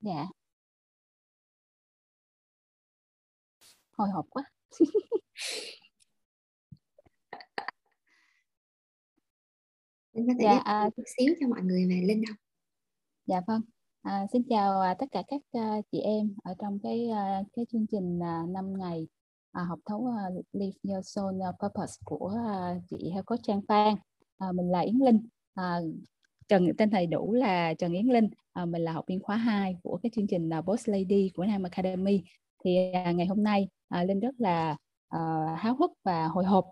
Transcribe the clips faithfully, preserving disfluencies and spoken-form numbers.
Dạ. Hồi hộp quá. Linh có thể dạ, à, chút xíu cho mọi người về Linh không? Dạ vâng. À, xin chào à, tất cả các à, chị em ở trong cái à, cái chương trình à, năm ngày à, học thấu à, Live Your Soul Purpose của à, chị Health Coach Trang Phan. À, mình là Yến Linh. À, Trần, tên đầy đủ là Trần Yến Linh. À, mình là học viên khóa hai của cái chương trình à, Boss Lady của NAM Academy. Thì à, ngày hôm nay à, Linh rất là à, háo hức và hồi hộp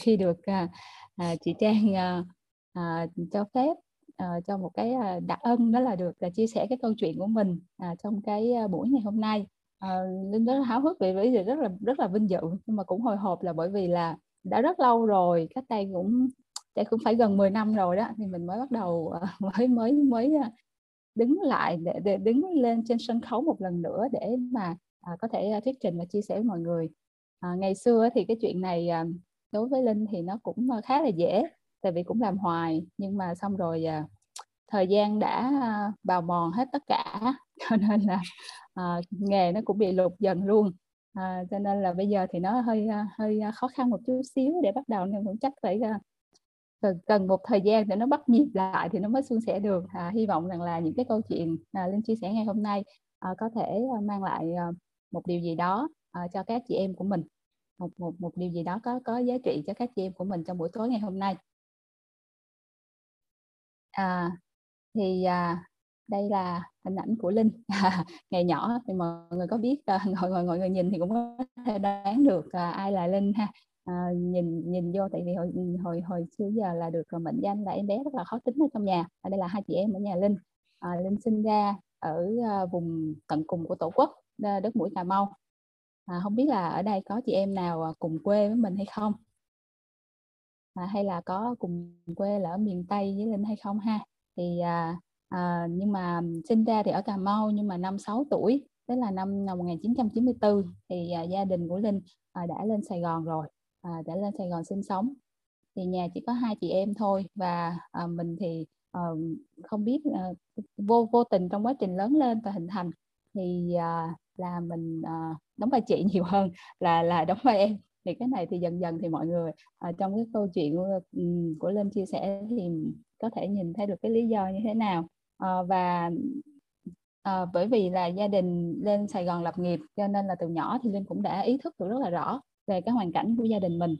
khi được à, à, chị Trang à, à, cho phép À, cho một cái à, đặc ân, đó là được là chia sẻ cái câu chuyện của mình à, trong cái à, buổi ngày hôm nay. à, Linh rất là háo hức vì bây giờ rất là rất là vinh dự, nhưng mà cũng hồi hộp là bởi vì là đã rất lâu rồi, cách đây cũng đây cũng phải gần mười năm rồi đó, thì mình mới bắt đầu à, mới mới mới đứng lại để, để đứng lên trên sân khấu một lần nữa để mà à, có thể thuyết trình và chia sẻ với mọi người. à, Ngày xưa thì cái chuyện này à, đối với Linh thì nó cũng khá là dễ, tại vì cũng làm hoài, nhưng mà xong rồi à, thời gian đã à, bào mòn hết tất cả, cho nên là à, nghề nó cũng bị lụt dần luôn. à, Cho nên là bây giờ thì nó hơi hơi khó khăn một chút xíu để bắt đầu, nên cũng chắc phải à, cần một thời gian để nó bắt nhịp lại thì nó mới suôn sẻ được. à, Hy vọng rằng là những cái câu chuyện à, Linh chia sẻ ngày hôm nay à, có thể mang lại à, một điều gì đó à, cho các chị em của mình, một, một, một điều gì đó có, có giá trị cho các chị em của mình trong buổi tối ngày hôm nay. À, thì à, đây là hình ảnh của Linh à, ngày nhỏ thì mọi người có biết à, ngồi ngồi người nhìn thì cũng có thể đoán được à, ai là Linh ha. à, nhìn nhìn vô, tại vì hồi hồi hồi xưa giờ là được mệnh danh là em bé rất là khó tính ở trong nhà. à, đây là hai chị em ở nhà Linh. à, Linh sinh ra ở à, vùng tận cùng của Tổ quốc, đất mũi Cà Mau. à, không biết là ở đây có chị em nào cùng quê với mình hay không? À, hay là có cùng quê là ở miền Tây với Linh hay không ha? Thì à, à, nhưng mà sinh ra thì ở Cà Mau, nhưng mà năm sáu tuổi, tức là năm một nghìn chín trăm chín mươi tư thì à, gia đình của Linh à, đã lên Sài Gòn rồi, à, đã lên Sài Gòn sinh sống. Thì nhà chỉ có hai chị em thôi, và à, mình thì à, không biết à, vô vô tình trong quá trình lớn lên và hình thành thì à, là mình à, đóng vai chị nhiều hơn là là đóng vai em. Thì cái này thì dần dần thì mọi người à, trong cái câu chuyện của, của Linh chia sẻ thì có thể nhìn thấy được cái lý do như thế nào. à, Và à, bởi vì là gia đình lên Sài Gòn lập nghiệp, cho nên là từ nhỏ thì Linh cũng đã ý thức được rất là rõ về cái hoàn cảnh của gia đình mình.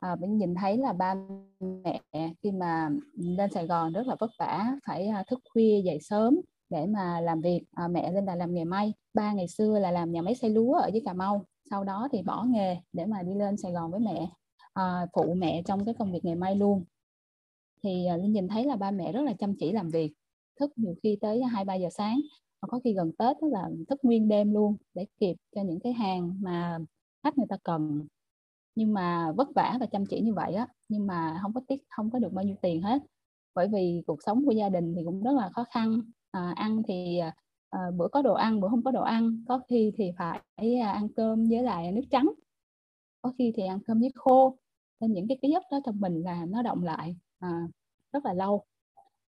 à, Mình nhìn thấy là ba mẹ khi mà lên Sài Gòn rất là vất vả, phải thức khuya dậy sớm để mà làm việc. à, Mẹ Linh là làm nghề may, ba ngày xưa là làm nhà máy xay lúa ở dưới Cà Mau, sau đó thì bỏ nghề để mà đi lên Sài Gòn với mẹ, à, phụ mẹ trong cái công việc nghề may luôn. Thì à, Linh nhìn thấy là ba mẹ rất là chăm chỉ làm việc, thức nhiều khi tới hai ba giờ sáng, có khi gần Tết đó là thức nguyên đêm luôn để kịp cho những cái hàng mà khách người ta cần. Nhưng mà vất vả và chăm chỉ như vậy á, nhưng mà không có tiết không có được bao nhiêu tiền hết, bởi vì cuộc sống của gia đình thì cũng rất là khó khăn. à, ăn thì À, bữa có đồ ăn, bữa không có đồ ăn, có khi thì phải à, ăn cơm với lại nước trắng, có khi thì ăn cơm với khô. Nên những cái ký ức đó trong mình là nó đọng lại à, rất là lâu.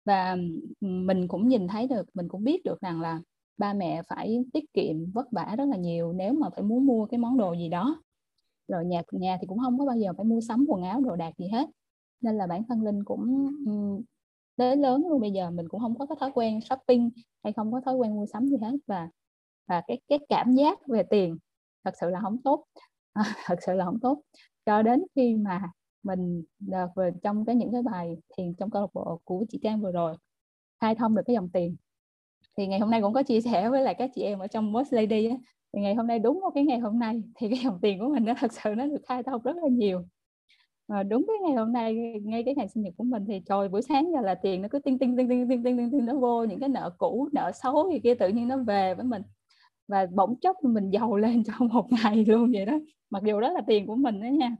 Và mình cũng nhìn thấy được, mình cũng biết được rằng là ba mẹ phải tiết kiệm vất vả rất là nhiều nếu mà phải muốn mua cái món đồ gì đó. Rồi nhà nhà thì cũng không có bao giờ phải mua sắm quần áo đồ đạc gì hết. Nên là bản thân Linh cũng tới lớn luôn bây giờ mình cũng không có cái thói quen shopping hay không có thói quen mua sắm gì hết, và và cái cái cảm giác về tiền thật sự là không tốt, à, thật sự là không tốt. Cho đến khi mà mình đợt về trong cái những cái bài thiền trong câu lạc bộ của chị Trang vừa rồi, khai thông được cái dòng tiền, thì ngày hôm nay cũng có chia sẻ với lại các chị em ở trong Boss Lady ấy, thì ngày hôm nay đúng một cái ngày hôm nay thì cái dòng tiền của mình nó thật sự nó được khai thông rất là nhiều. À, đúng cái ngày hôm nay, ngay cái ngày sinh nhật của mình thì trời, buổi sáng giờ là tiền nó cứ tinh tinh tinh tinh tinh tinh tinh nó vô, những cái nợ cũ nợ xấu gì kia tự nhiên nó về với mình, và bỗng chốc mình giàu lên trong một ngày luôn vậy đó, mặc dù đó là tiền của mình đó nha.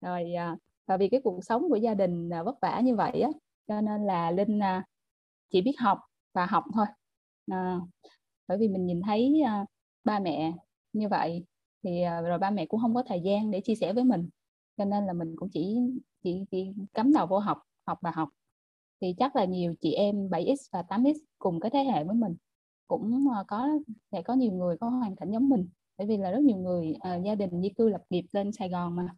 Rồi à, và vì cái cuộc sống của gia đình à, vất vả như vậy á, cho nên là Linh à, chỉ biết học và học thôi. à, Bởi vì mình nhìn thấy à, ba mẹ như vậy thì à, rồi ba mẹ cũng không có thời gian để chia sẻ với mình, cho nên là mình cũng chỉ, chỉ, chỉ cắm đầu vô học, học và học. Thì chắc là nhiều chị em bảy x và tám x cùng cái thế hệ với mình cũng có sẽ có nhiều người có hoàn cảnh giống mình, bởi vì là rất nhiều người uh, gia đình di cư lập nghiệp lên Sài Gòn mà.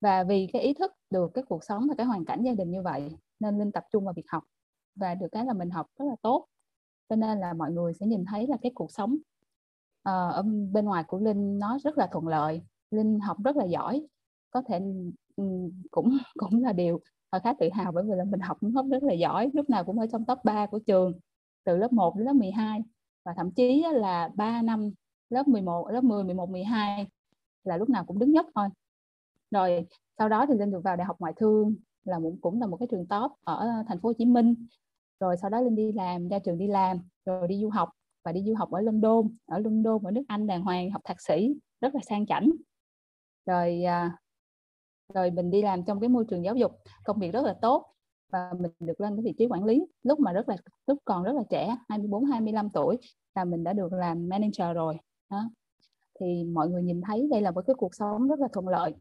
Và vì cái ý thức được cái cuộc sống và cái hoàn cảnh gia đình như vậy nên Linh tập trung vào việc học, và được cái là mình học rất là tốt, cho nên là mọi người sẽ nhìn thấy là cái cuộc sống uh, ở bên ngoài của Linh nó rất là thuận lợi. Linh học rất là giỏi, có thể um, cũng cũng là điều khá tự hào, bởi vì là mình học học rất là giỏi, lúc nào cũng ở trong top ba của trường từ lớp một đến lớp mười hai, và thậm chí là ba năm lớp mười một, lớp mười, mười một, mười hai là lúc nào cũng đứng nhất thôi. Rồi sau đó thì Linh được vào Đại học Ngoại thương, là cũng là một cái trường top ở thành phố Hồ Chí Minh. Rồi sau đó Linh đi làm, ra trường đi làm, rồi đi du học, và đi du học ở London, ở London ở nước Anh đàng hoàng, học thạc sĩ rất là sang chảnh. Rồi rồi mình đi làm trong cái môi trường giáo dục, công việc rất là tốt, và mình được lên cái vị trí quản lý lúc mà rất là lúc còn rất là trẻ, hai mươi bốn, hai mươi lăm tuổi là mình đã được làm manager rồi. Đó. Thì mọi người nhìn thấy đây là một cái cuộc sống rất là thuận lợi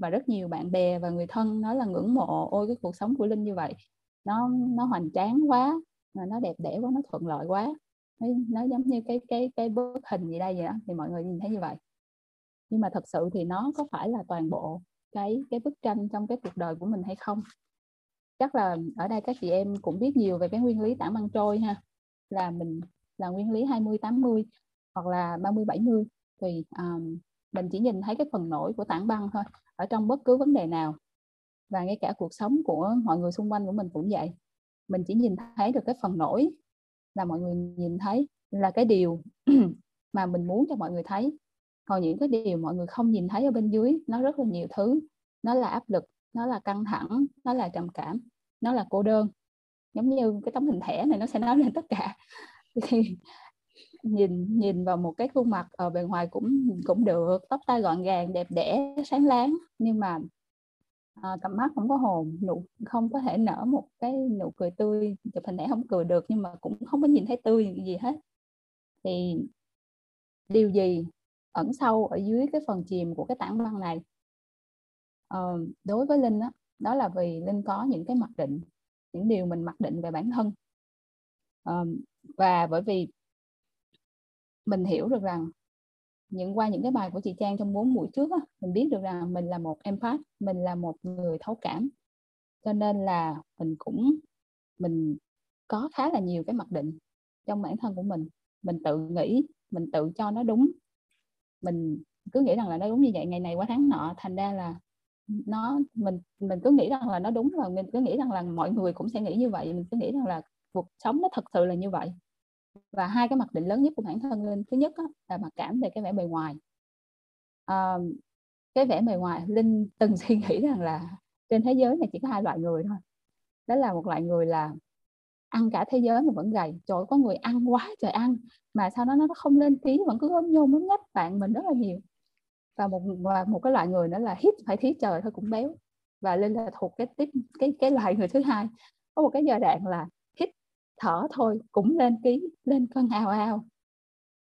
và rất nhiều bạn bè và người thân nói là ngưỡng mộ, ôi cái cuộc sống của Linh như vậy, nó nó hoành tráng quá, nó đẹp đẽ quá, nó thuận lợi quá, nó, nó giống như cái cái cái bức hình gì đây vậy đó, thì mọi người nhìn thấy như vậy. Nhưng mà thật sự thì nó có phải là toàn bộ cái cái bức tranh trong cái cuộc đời của mình hay không? Chắc là ở đây các chị em cũng biết nhiều về cái nguyên lý tảng băng trôi ha, là mình là nguyên lý hai mươi tám mươi hoặc là ba mươi bảy mươi, thì um, mình chỉ nhìn thấy cái phần nổi của tảng băng thôi ở trong bất cứ vấn đề nào, và ngay cả cuộc sống của mọi người xung quanh của mình cũng vậy. Mình chỉ nhìn thấy được cái phần nổi, là mọi người nhìn thấy là cái điều mà mình muốn cho mọi người thấy. Còn những cái điều mọi người không nhìn thấy ở bên dưới, nó rất là nhiều thứ. Nó là áp lực, nó là căng thẳng, nó là trầm cảm, nó là cô đơn. Giống như cái tấm hình thẻ này nó sẽ nói lên tất cả. Thì nhìn nhìn vào một cái khuôn mặt ở bề ngoài cũng cũng được, tóc tai gọn gàng, đẹp đẽ, sáng láng, nhưng mà à, cặp mắt không có hồn, nụ không có thể nở một cái nụ cười tươi. Chụp hình thẻ không cười được, nhưng mà cũng không có nhìn thấy tươi gì hết. Thì điều gì ẩn sâu ở dưới cái phần chìm của cái tảng băng này? Ờ, đối với Linh đó, đó là vì Linh có những cái mặc định, những điều mình mặc định về bản thân, ờ, và bởi vì mình hiểu được rằng những qua những cái bài của chị Trang trong bốn buổi trước đó, mình biết được rằng mình là một empath, mình là một người thấu cảm, cho nên là mình cũng mình có khá là nhiều cái mặc định trong bản thân của mình. Mình tự nghĩ, mình tự cho nó đúng, mình cứ nghĩ rằng là nó đúng như vậy ngày này qua tháng nọ, thành ra là nó mình mình cứ nghĩ rằng là nó đúng, và mình cứ nghĩ rằng là mọi người cũng sẽ nghĩ như vậy, mình cứ nghĩ rằng là cuộc sống nó thật sự là như vậy. Và hai cái mặc định lớn nhất của bản thân Linh, thứ nhất là mặc cảm về cái vẻ bề ngoài. À, cái vẻ bề ngoài, Linh từng suy nghĩ rằng là trên thế giới này chỉ có hai loại người thôi, đó là một loại người là ăn cả thế giới mà vẫn gầy, trời có người ăn quá trời ăn mà sau đó nó không lên ký, vẫn cứ ốm nhôm ốm nhách bạn mình rất là nhiều. Và một và một cái loại người nữa là hít phải thí trời thôi cũng béo, và Linh là thuộc cái tiếp cái cái loại người thứ hai. Có một cái giai đoạn là hít thở thôi cũng lên ký, lên cân ào ào.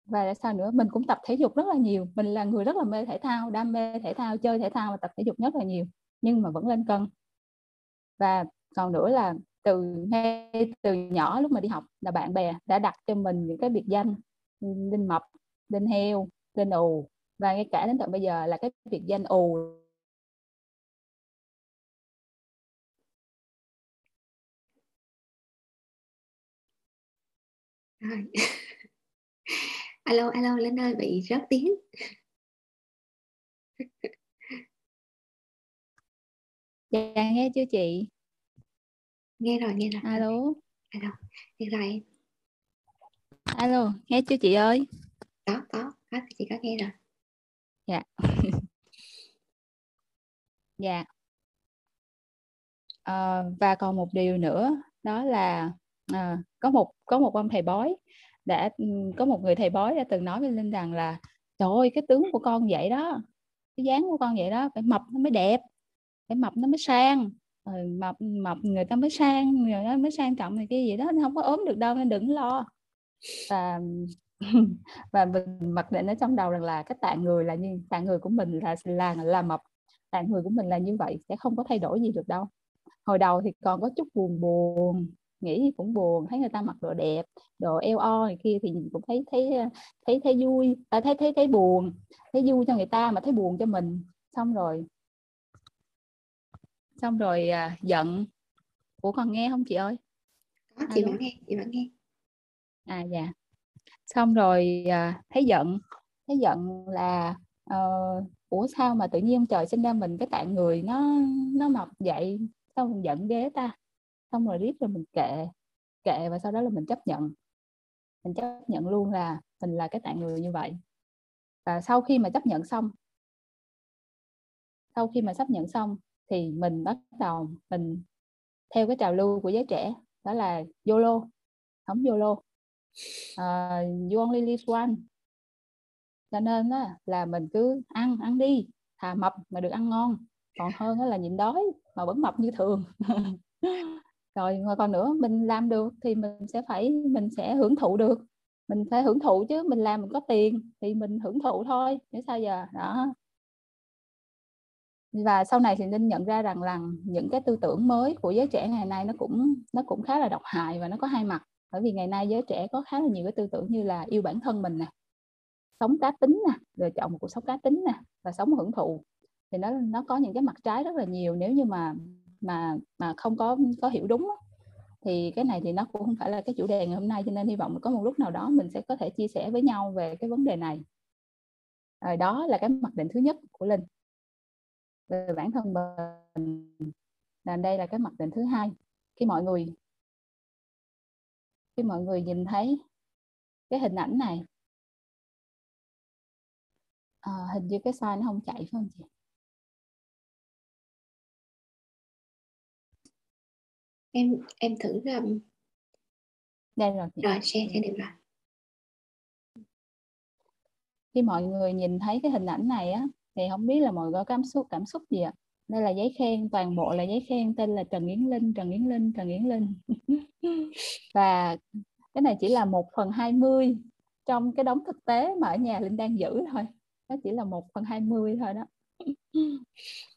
Và sau nữa mình cũng tập thể dục rất là nhiều, mình là người rất là mê thể thao, đam mê thể thao, chơi thể thao và tập thể dục rất là nhiều, nhưng mà vẫn lên cân. Và còn nữa là từ ngay từ nhỏ lúc mà đi học là bạn bè đã đặt cho mình những cái biệt danh Linh mập, Linh heo, Linh ù, và ngay cả đến tận bây giờ là cái biệt danh ù rồi. Alo alo Linh ơi, bị rớt tiếng. Dạ nghe chưa chị? Nghe rồi, nghe rồi. Alo. Alo, nghe rồi em. Alo, nghe chưa chị ơi? Có, có, có, chị có nghe rồi. Dạ. Dạ. À, và còn một điều nữa, đó là à, có một có một ông thầy bói đã có một người thầy bói đã từng nói với Linh rằng là trời ơi, cái tướng của con vậy đó, cái dáng của con vậy đó, phải mập nó mới đẹp, phải mập nó mới sang. Mập mập người ta mới sang, người ta mới sang trọng này kia gì đó, không có ốm được đâu nên đừng lo. Và và mình mặc định ở trong đầu rằng là cái tạng người là như tạng người của mình là là là mập, tạng người của mình là như vậy, sẽ không có thay đổi gì được đâu. Hồi đầu thì còn có chút buồn buồn nghĩ cũng buồn, thấy người ta mặc đồ đẹp, đồ eo o này kia thì nhìn cũng thấy thấy thấy thấy vui, à, thấy thấy thấy buồn, thấy vui cho người ta mà thấy buồn cho mình, xong rồi xong rồi à, giận. Ủa còn nghe không chị ơi? Có, chị vẫn nghe, chị vẫn nghe. À dạ. Xong rồi à, thấy giận, thấy giận là uh, ủa sao mà tự nhiên trời sinh ra mình cái tạng người nó nó mập vậy, sao mình giận ghê ta. Xong rồi riết rồi mình kệ, kệ và sau đó là mình chấp nhận, mình chấp nhận luôn là mình là cái tạng người như vậy. Và sau khi mà chấp nhận xong, sau khi mà chấp nhận xong thì mình bắt đầu mình theo cái trào lưu của giới trẻ, đó là YOLO, không YOLO, uh, you only live once. Cho nên đó là mình cứ ăn, ăn đi, thà mập mà được ăn ngon, còn hơn đó là nhịn đói mà vẫn mập như thường. Rồi còn nữa, mình làm được thì mình sẽ phải, mình sẽ hưởng thụ được, mình phải hưởng thụ chứ, mình làm mình có tiền thì mình hưởng thụ thôi, chứ sao giờ đó. Và sau này thì Linh nhận ra rằng là những cái tư tưởng mới của giới trẻ ngày nay nó cũng nó cũng khá là độc hại và nó có hai mặt. Bởi vì ngày nay giới trẻ có khá là nhiều cái tư tưởng như là yêu bản thân mình nè, sống cá tính nè, lựa chọn một cuộc sống cá tính nè, và sống hưởng thụ. Thì nó nó có những cái mặt trái rất là nhiều nếu như mà mà mà không có có hiểu đúng đó. Thì cái này thì nó cũng không phải là cái chủ đề ngày hôm nay, cho nên hy vọng có một lúc nào đó mình sẽ có thể chia sẻ với nhau về cái vấn đề này. Rồi đó là cái mặc định thứ nhất của Linh về bản thân mình. Là đây là cái mặc định thứ hai, khi mọi người khi mọi người nhìn thấy cái hình ảnh này, à, hình như cái slide nó không chạy phải không chị? Em em thử um... đây rồi chị. Rồi share cái điểm rồi. Khi mọi người nhìn thấy cái hình ảnh này á thì không biết là mọi người có cảm xúc cảm xúc gì ạ? Đây là giấy khen, toàn bộ là giấy khen tên là Trần Yến Linh, Trần Yến Linh, Trần Yến Linh. Và cái này chỉ là một phần hai mươi trong cái đống thực tế mà ở nhà Linh đang giữ thôi. Nó chỉ là một phần hai mươi thôi đó.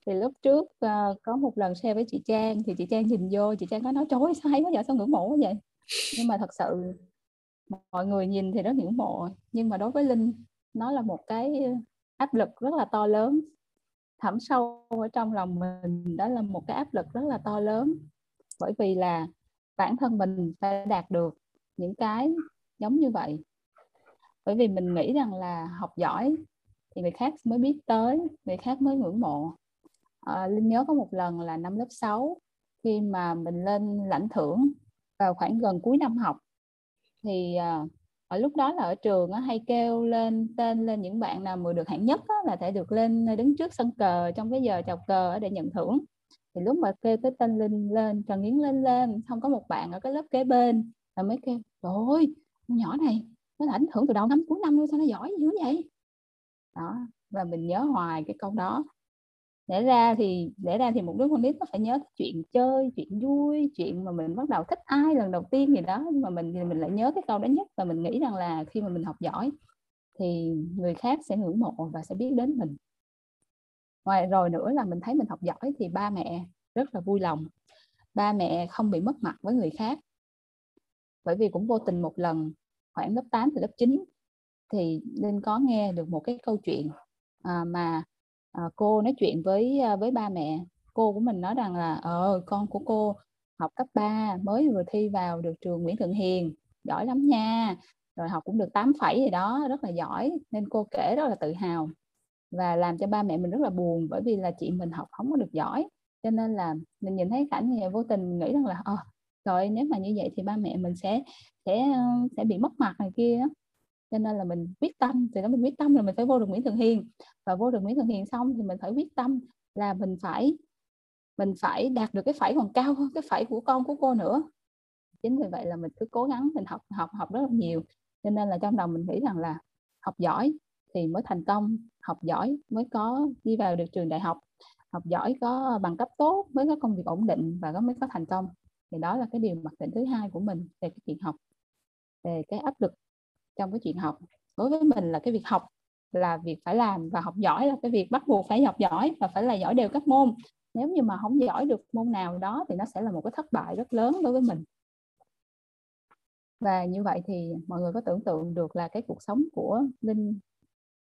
Thì lúc trước uh, có một lần share với chị Trang thì chị Trang nhìn vô, chị Trang có nói trời ơi sao hay quá vậy, sao ngưỡng mộ quá vậy. Nhưng mà thật sự mọi người nhìn thì rất ngưỡng mộ, nhưng mà đối với Linh nó là một cái áp lực rất là to lớn, thẳm sâu ở trong lòng mình, đó là một cái áp lực rất là to lớn. Bởi vì là bản thân mình phải đạt được những cái giống như vậy. Bởi vì mình nghĩ rằng là học giỏi thì người khác mới biết tới, người khác mới ngưỡng mộ. À, Linh nhớ có một lần là năm lớp sáu, khi mà mình lên lãnh thưởng vào khoảng gần cuối năm học, thì à, ở lúc đó là ở trường á, hay kêu lên tên lên những bạn nào mà được hạng nhất á, là thể được lên đứng trước sân cờ trong cái giờ chào cờ để nhận thưởng. Thì lúc mà kêu tới tên Linh lên, Trần Yến Linh lên, không có một bạn ở cái lớp kế bên là mới kêu trời ơi con nhỏ này nó lãnh thưởng từ đầu năm cuối năm luôn, sao nó giỏi dữ vậy đó. Và mình nhớ hoài cái câu đó. Để ra thì để ra thì một đứa con nít nó phải nhớ chuyện chơi, chuyện vui, chuyện mà mình bắt đầu thích ai lần đầu tiên gì đó. Nhưng mà mình thì mình lại nhớ cái câu đó nhất, và mình nghĩ rằng là khi mà mình học giỏi thì người khác sẽ ngưỡng mộ và sẽ biết đến mình. Ngoài rồi nữa là mình thấy mình học giỏi thì ba mẹ rất là vui lòng, ba mẹ không bị mất mặt với người khác. Bởi vì cũng vô tình một lần khoảng lớp tám thì lớp chín thì Linh có nghe được một cái câu chuyện à, mà à, cô nói chuyện với với ba mẹ. Cô của mình nói rằng là ờ con của cô học cấp ba mới vừa thi vào được trường Nguyễn Thượng Hiền, giỏi lắm nha, rồi học cũng được tám phẩy gì đó, rất là giỏi. Nên cô kể rất là tự hào và làm cho ba mẹ mình rất là buồn, bởi vì là chị mình học không có được giỏi. Cho nên là mình nhìn thấy cảnh này vô tình nghĩ rằng là ờ rồi nếu mà như vậy thì ba mẹ mình sẽ sẽ sẽ bị mất mặt này kia đó. Cho nên là mình quyết tâm, thì đó mình quyết tâm là mình phải vô được Nguyễn Thượng Hiền, và vô được Nguyễn Thượng Hiền xong thì mình phải quyết tâm là mình phải mình phải đạt được cái phẩy còn cao hơn cái phẩy của con của cô nữa. Chính vì vậy là mình cứ cố gắng, mình học học học rất là nhiều. Cho nên là trong đầu mình nghĩ rằng là học giỏi thì mới thành công, học giỏi mới có đi vào được trường đại học, học giỏi có bằng cấp tốt mới có công việc ổn định và mới có thành công. Thì đó là cái điều mặc định thứ hai của mình về cái chuyện học, về cái áp lực trong cái chuyện học. Đối với mình là cái việc học là việc phải làm, và học giỏi là cái việc bắt buộc phải học giỏi và phải là giỏi đều các môn. Nếu như mà không giỏi được môn nào đó thì nó sẽ là một cái thất bại rất lớn đối với mình. Và như vậy thì mọi người có tưởng tượng được là cái cuộc sống của Linh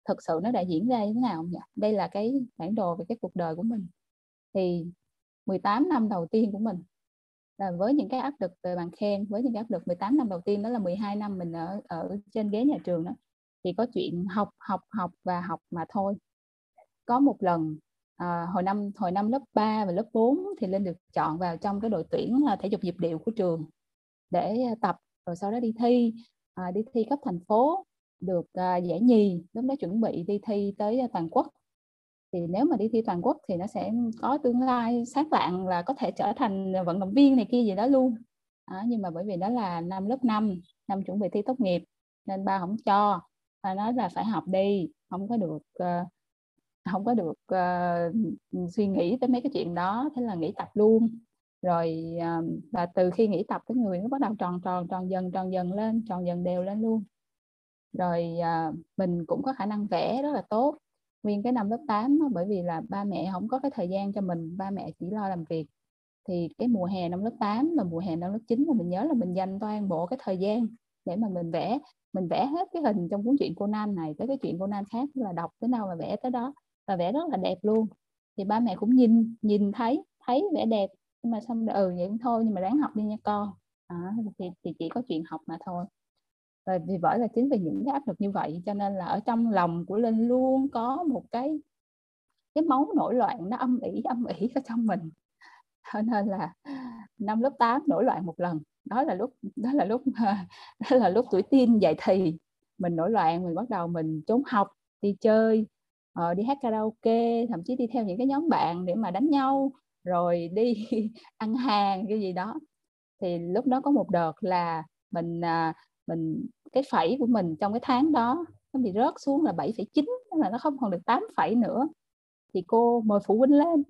thực sự nó đã diễn ra như thế nào không nhỉ? Đây là cái bản đồ về cái cuộc đời của mình. Thì mười tám năm đầu tiên của mình là với những cái áp lực về bằng khen, với những cái áp lực mười tám năm đầu tiên, đó là mười hai năm mình ở ở trên ghế nhà trường đó, thì có chuyện học học học và học mà thôi. Có một lần à, hồi năm hồi năm lớp ba và lớp bốn thì Linh được chọn vào trong cái đội tuyển là thể dục nhịp điệu của trường để tập, rồi sau đó đi thi à, đi thi cấp thành phố, được à, giải nhì. Lúc đó chuẩn bị đi thi tới toàn quốc. Thì nếu mà đi thi toàn quốc thì nó sẽ có tương lai sáng lạng là có thể trở thành vận động viên này kia gì đó luôn. À, nhưng mà bởi vì đó là năm lớp năm, năm chuẩn bị thi tốt nghiệp, nên ba không cho. Ba nói là phải học đi, không có được uh, không có được uh, suy nghĩ tới mấy cái chuyện đó. Thế là nghỉ tập luôn. Rồi uh, và từ khi nghỉ tập cái người nó bắt đầu tròn tròn tròn dần tròn dần lên, tròn dần đều lên luôn. Rồi uh, mình cũng có khả năng vẽ rất là tốt. Nguyên cái năm lớp tám đó, bởi vì là ba mẹ không có cái thời gian cho mình, ba mẹ chỉ lo làm việc. Thì cái mùa hè năm lớp tám và mùa hè năm lớp chín là mình nhớ là mình dành toàn bộ cái thời gian để mà mình vẽ. Mình vẽ hết cái hình trong cuốn truyện Conan này tới cái chuyện Conan khác, là đọc tới đâu mà vẽ tới đó. Và vẽ rất là đẹp luôn. Thì ba mẹ cũng nhìn nhìn thấy, thấy vẽ đẹp. Nhưng mà xong rồi, ừ vậy cũng thôi, nhưng mà ráng học đi nha con. À, thì, thì chỉ có chuyện học mà thôi. Và vì bởi là chính vì những cái áp lực như vậy cho nên là ở trong lòng của Linh luôn có một cái cái máu nổi loạn, nó âm ỉ âm ỉ ở trong mình. Cho nên là năm lớp tám nổi loạn một lần, đó là lúc đó là lúc đó là lúc tuổi teen dậy thì mình nổi loạn, mình bắt đầu mình trốn học, đi chơi, đi hát karaoke, thậm chí đi theo những cái nhóm bạn để mà đánh nhau, rồi đi ăn hàng cái gì đó. Thì lúc đó có một đợt là mình mình cái phẩy của mình trong cái tháng đó nó bị rớt xuống là bảy phẩy chín, là nó không còn được tám phẩy nữa. Thì cô mời phụ huynh lên,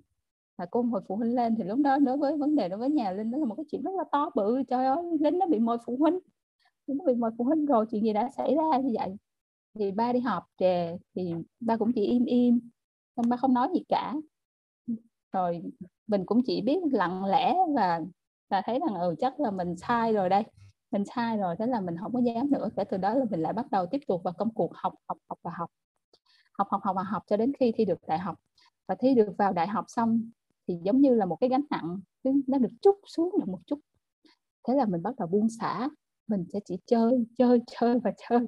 là cô mời phụ huynh lên. Thì lúc đó đối với vấn đề đối với nhà Linh đó là một cái chuyện rất là to bự. Trời ơi, Linh nó bị mời phụ huynh, nó bị mời phụ huynh rồi, chuyện gì đã xảy ra như vậy? Thì ba đi họp về thì ba cũng chỉ im im, xong ba không nói gì cả. Rồi mình cũng chỉ biết lặng lẽ và và thấy rằng ừ chắc là mình sai rồi đây. Mình sai rồi, thế là mình không có dám nữa. Kể từ đó là mình lại bắt đầu tiếp tục vào công cuộc học, học, học và học. Học, học, học và học cho đến khi thi được đại học. Và thi được vào đại học xong thì giống như là một cái gánh nặng, nó được chút xuống được một chút. Thế là mình bắt đầu buông xả. Mình sẽ chỉ chơi, chơi, chơi và chơi.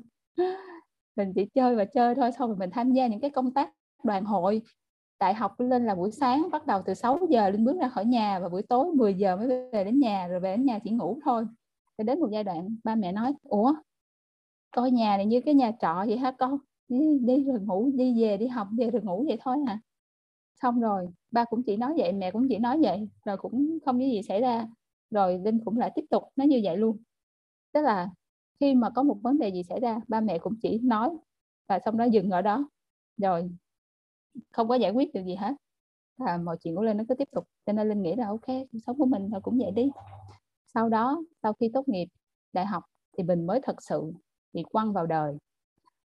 Mình chỉ chơi và chơi thôi. Xong rồi mình tham gia những cái công tác đoàn hội. Đại học lên là buổi sáng bắt đầu từ sáu giờ Linh bước ra khỏi nhà. Và buổi tối mười giờ mới về đến nhà. Rồi về đến nhà chỉ ngủ thôi. Thì đến một giai đoạn ba mẹ nói ủa coi nhà này như cái nhà trọ vậy hả con, đi, đi rồi ngủ, đi về đi học về rồi ngủ vậy thôi hả? Xong rồi ba cũng chỉ nói vậy, mẹ cũng chỉ nói vậy, rồi cũng không có gì xảy ra. Rồi Linh cũng lại tiếp tục nó như vậy luôn. Tức là khi mà có một vấn đề gì xảy ra, ba mẹ cũng chỉ nói và xong đó dừng ở đó, rồi không có giải quyết được gì hết. Và mọi chuyện của Linh nó cứ tiếp tục. Cho nên Linh nghĩ là ok, cuộc sống của mình cũng vậy đi. Sau đó, sau khi tốt nghiệp đại học thì mình mới thật sự bị quăng vào đời.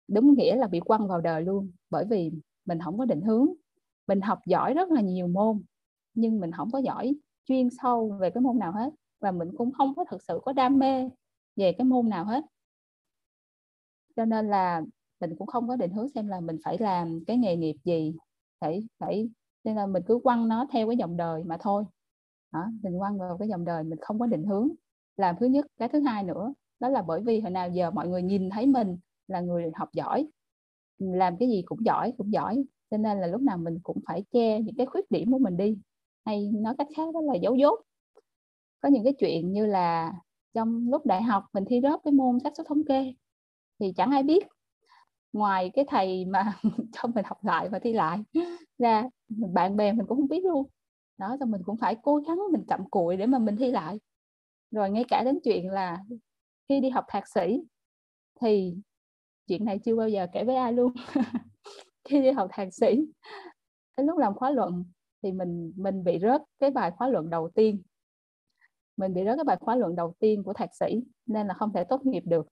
Đúng nghĩa là bị quăng vào đời luôn. Bởi vì mình không có định hướng. Mình học giỏi rất là nhiều môn, nhưng mình không có giỏi chuyên sâu về cái môn nào hết. Và mình cũng không có thật sự có đam mê về cái môn nào hết. Cho nên là mình cũng không có định hướng xem là mình phải làm cái nghề nghiệp gì. Phải, phải. Nên là mình cứ quăng nó theo cái dòng đời mà thôi. Đó, mình quăng vào cái dòng đời, mình không có định hướng làm thứ nhất. Cái thứ hai nữa đó là bởi vì hồi nào giờ mọi người nhìn thấy mình là người học giỏi, làm cái gì cũng giỏi cũng giỏi, cho nên là lúc nào mình cũng phải che những cái khuyết điểm của mình đi, hay nói cách khác đó là giấu dốt. Có những cái chuyện như là trong lúc đại học mình thi rớt cái môn xác suất thống kê thì chẳng ai biết ngoài cái thầy mà cho mình học lại và thi lại ra, bạn bè mình cũng không biết luôn. Đó, rồi mình cũng phải cố gắng, mình cặm cụi để mà mình thi lại. Rồi ngay cả đến chuyện là khi đi học thạc sĩ thì chuyện này chưa bao giờ kể với ai luôn. Khi đi học thạc sĩ, đến lúc làm khóa luận thì mình mình bị rớt cái bài khóa luận đầu tiên. Mình bị rớt cái bài khóa luận đầu tiên của thạc sĩ nên là không thể tốt nghiệp được.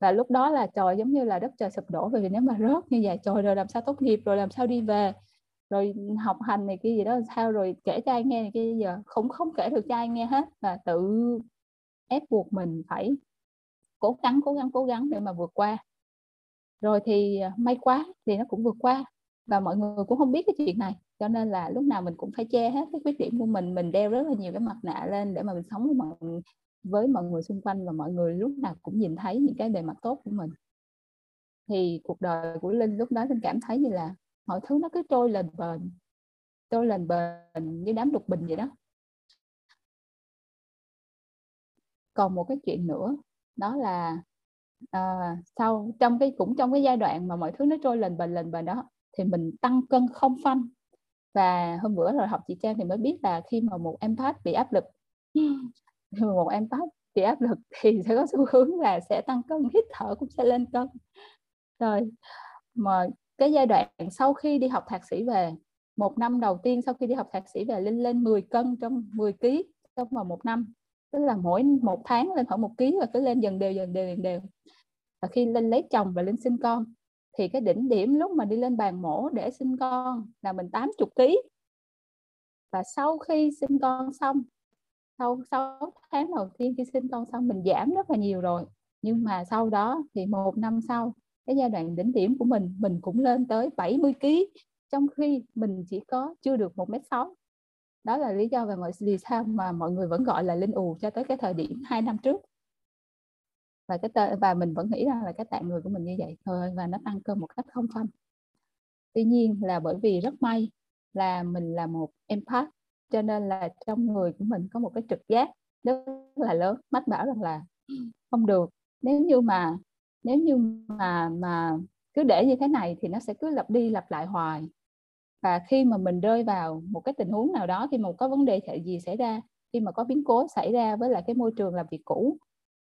Và lúc đó là trời, giống như là đất trời sụp đổ. Bởi vì nếu mà rớt như vậy, trời rồi làm sao tốt nghiệp, rồi làm sao đi về, rồi học hành này kia gì đó sao, rồi kể cho ai nghe này kia, giờ không không kể được cho ai nghe hết. Và tự ép buộc mình phải cố gắng cố gắng cố gắng để mà vượt qua. Rồi thì may quá thì nó cũng vượt qua, và mọi người cũng không biết cái chuyện này, cho nên là lúc nào mình cũng phải che hết cái khuyết điểm của mình, mình đeo rất là nhiều cái mặt nạ lên để mà mình sống với mọi, với mọi người xung quanh, và mọi người lúc nào cũng nhìn thấy những cái bề mặt tốt của mình. Thì cuộc đời của Linh lúc đó Linh cảm thấy như là mọi thứ nó cứ trôi lên bền, trôi lên bền như đám đục bình vậy đó. Còn một cái chuyện nữa đó là à, sau trong cái cũng trong cái giai đoạn mà mọi thứ nó trôi lên bền lên bền đó thì mình tăng cân không phanh. Và hôm bữa rồi học chị Trang thì mới biết là khi mà một empath bị áp lực, một empath bị áp lực thì sẽ có xu hướng là sẽ tăng cân, hít thở cũng sẽ lên cân. Rồi mà cái giai đoạn sau khi đi học thạc sĩ về, một năm đầu tiên sau khi đi học thạc sĩ về, Linh lên mười cân trong mười ký trong vòng một năm. Tức là mỗi một tháng lên khoảng một ký và cứ lên dần đều dần đều dần đều. Và khi Linh lấy chồng và Linh sinh con thì cái đỉnh điểm lúc mà đi lên bàn mổ để sinh con là mình tám mươi ký. Và sau khi sinh con xong, sau sáu tháng đầu tiên khi sinh con xong mình giảm rất là nhiều rồi. Nhưng mà sau đó thì một năm sau, cái giai đoạn đỉnh điểm của mình, mình cũng lên tới bảy mươi ký, trong khi mình chỉ có chưa được một mét sáu. Đó là lý do vì sao mà mọi người vẫn gọi là Linh ù cho tới cái thời điểm hai năm trước. Và, cái tờ, và mình vẫn nghĩ rằng là cái tạng người của mình như vậy thôi, và nó tăng cân một cách không phanh. Tuy nhiên là bởi vì rất may là mình là một empath, cho nên là trong người của mình có một cái trực giác rất là lớn mách bảo rằng là không được, nếu như mà nếu như mà mà cứ để như thế này thì nó sẽ cứ lặp đi lặp lại hoài. Và khi mà mình rơi vào một cái tình huống nào đó, khi mà có vấn đề gì xảy ra, khi mà có biến cố xảy ra với lại cái môi trường làm việc cũ,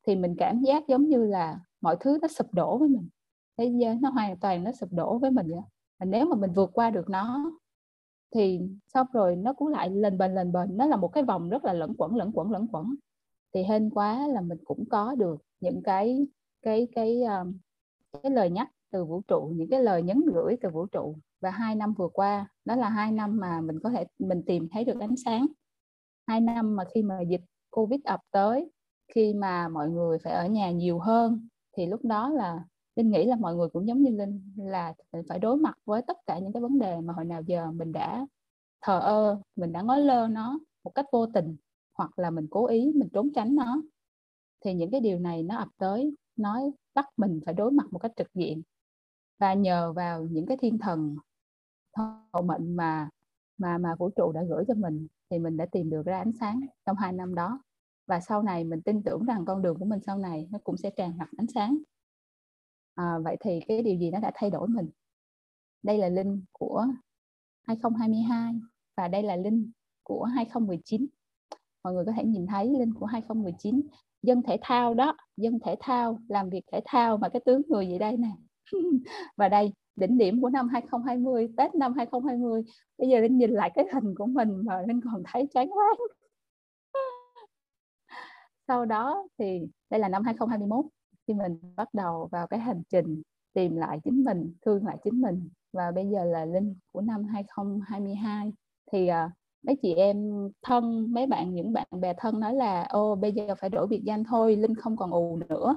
thì mình cảm giác giống như là mọi thứ nó sụp đổ với mình. Thế giới nó hoàn toàn nó sụp đổ với mình vậy. Và nếu mà mình vượt qua được nó thì xong rồi nó cũng lại lên bền lên bền. Nó là một cái vòng rất là lẫn quẩn lẫn quẩn lẫn quẩn. Thì hên quá là mình cũng có được những cái cái cái cái lời nhắc từ vũ trụ, những cái lời nhắn gửi từ vũ trụ. Và hai năm vừa qua đó là hai năm mà mình có thể mình tìm thấy được ánh sáng. Hai năm mà khi mà dịch Covid ập tới, khi mà mọi người phải ở nhà nhiều hơn, thì lúc đó là Linh nghĩ là mọi người cũng giống như Linh, là phải đối mặt với tất cả những cái vấn đề mà hồi nào giờ mình đã thờ ơ, mình đã ngói lơ nó một cách vô tình, hoặc là mình cố ý mình trốn tránh nó. Thì những cái điều này nó ập tới, nói bắt mình phải đối mặt một cách trực diện. Và nhờ vào những cái thiên thần hộ mệnh mà mà mà vũ trụ đã gửi cho mình, thì mình đã tìm được ra ánh sáng trong hai năm đó. Và sau này mình tin tưởng rằng con đường của mình sau này nó cũng sẽ tràn ngập ánh sáng. À, vậy thì cái điều gì nó đã thay đổi mình? Đây là Linh của hai không hai hai và đây là Linh của hai không một chín. Mọi người có thể nhìn thấy Linh của hai không một chín. Dân thể thao đó, dân thể thao, làm việc thể thao mà cái tướng người vậy đây nè. Và đây, đỉnh điểm của năm hai không hai không, Tết năm hai không hai không. Bây giờ Linh nhìn lại cái hình của mình mà Linh còn thấy chán quá. Sau đó thì đây là năm hai không hai mốt, khi mình bắt đầu vào cái hành trình tìm lại chính mình, thương lại chính mình. Và bây giờ là Linh của năm hai không hai hai. Thì à, mấy chị em thân, mấy bạn, những bạn bè thân nói là ô bây giờ phải đổi biệt danh thôi, Linh không còn ù nữa.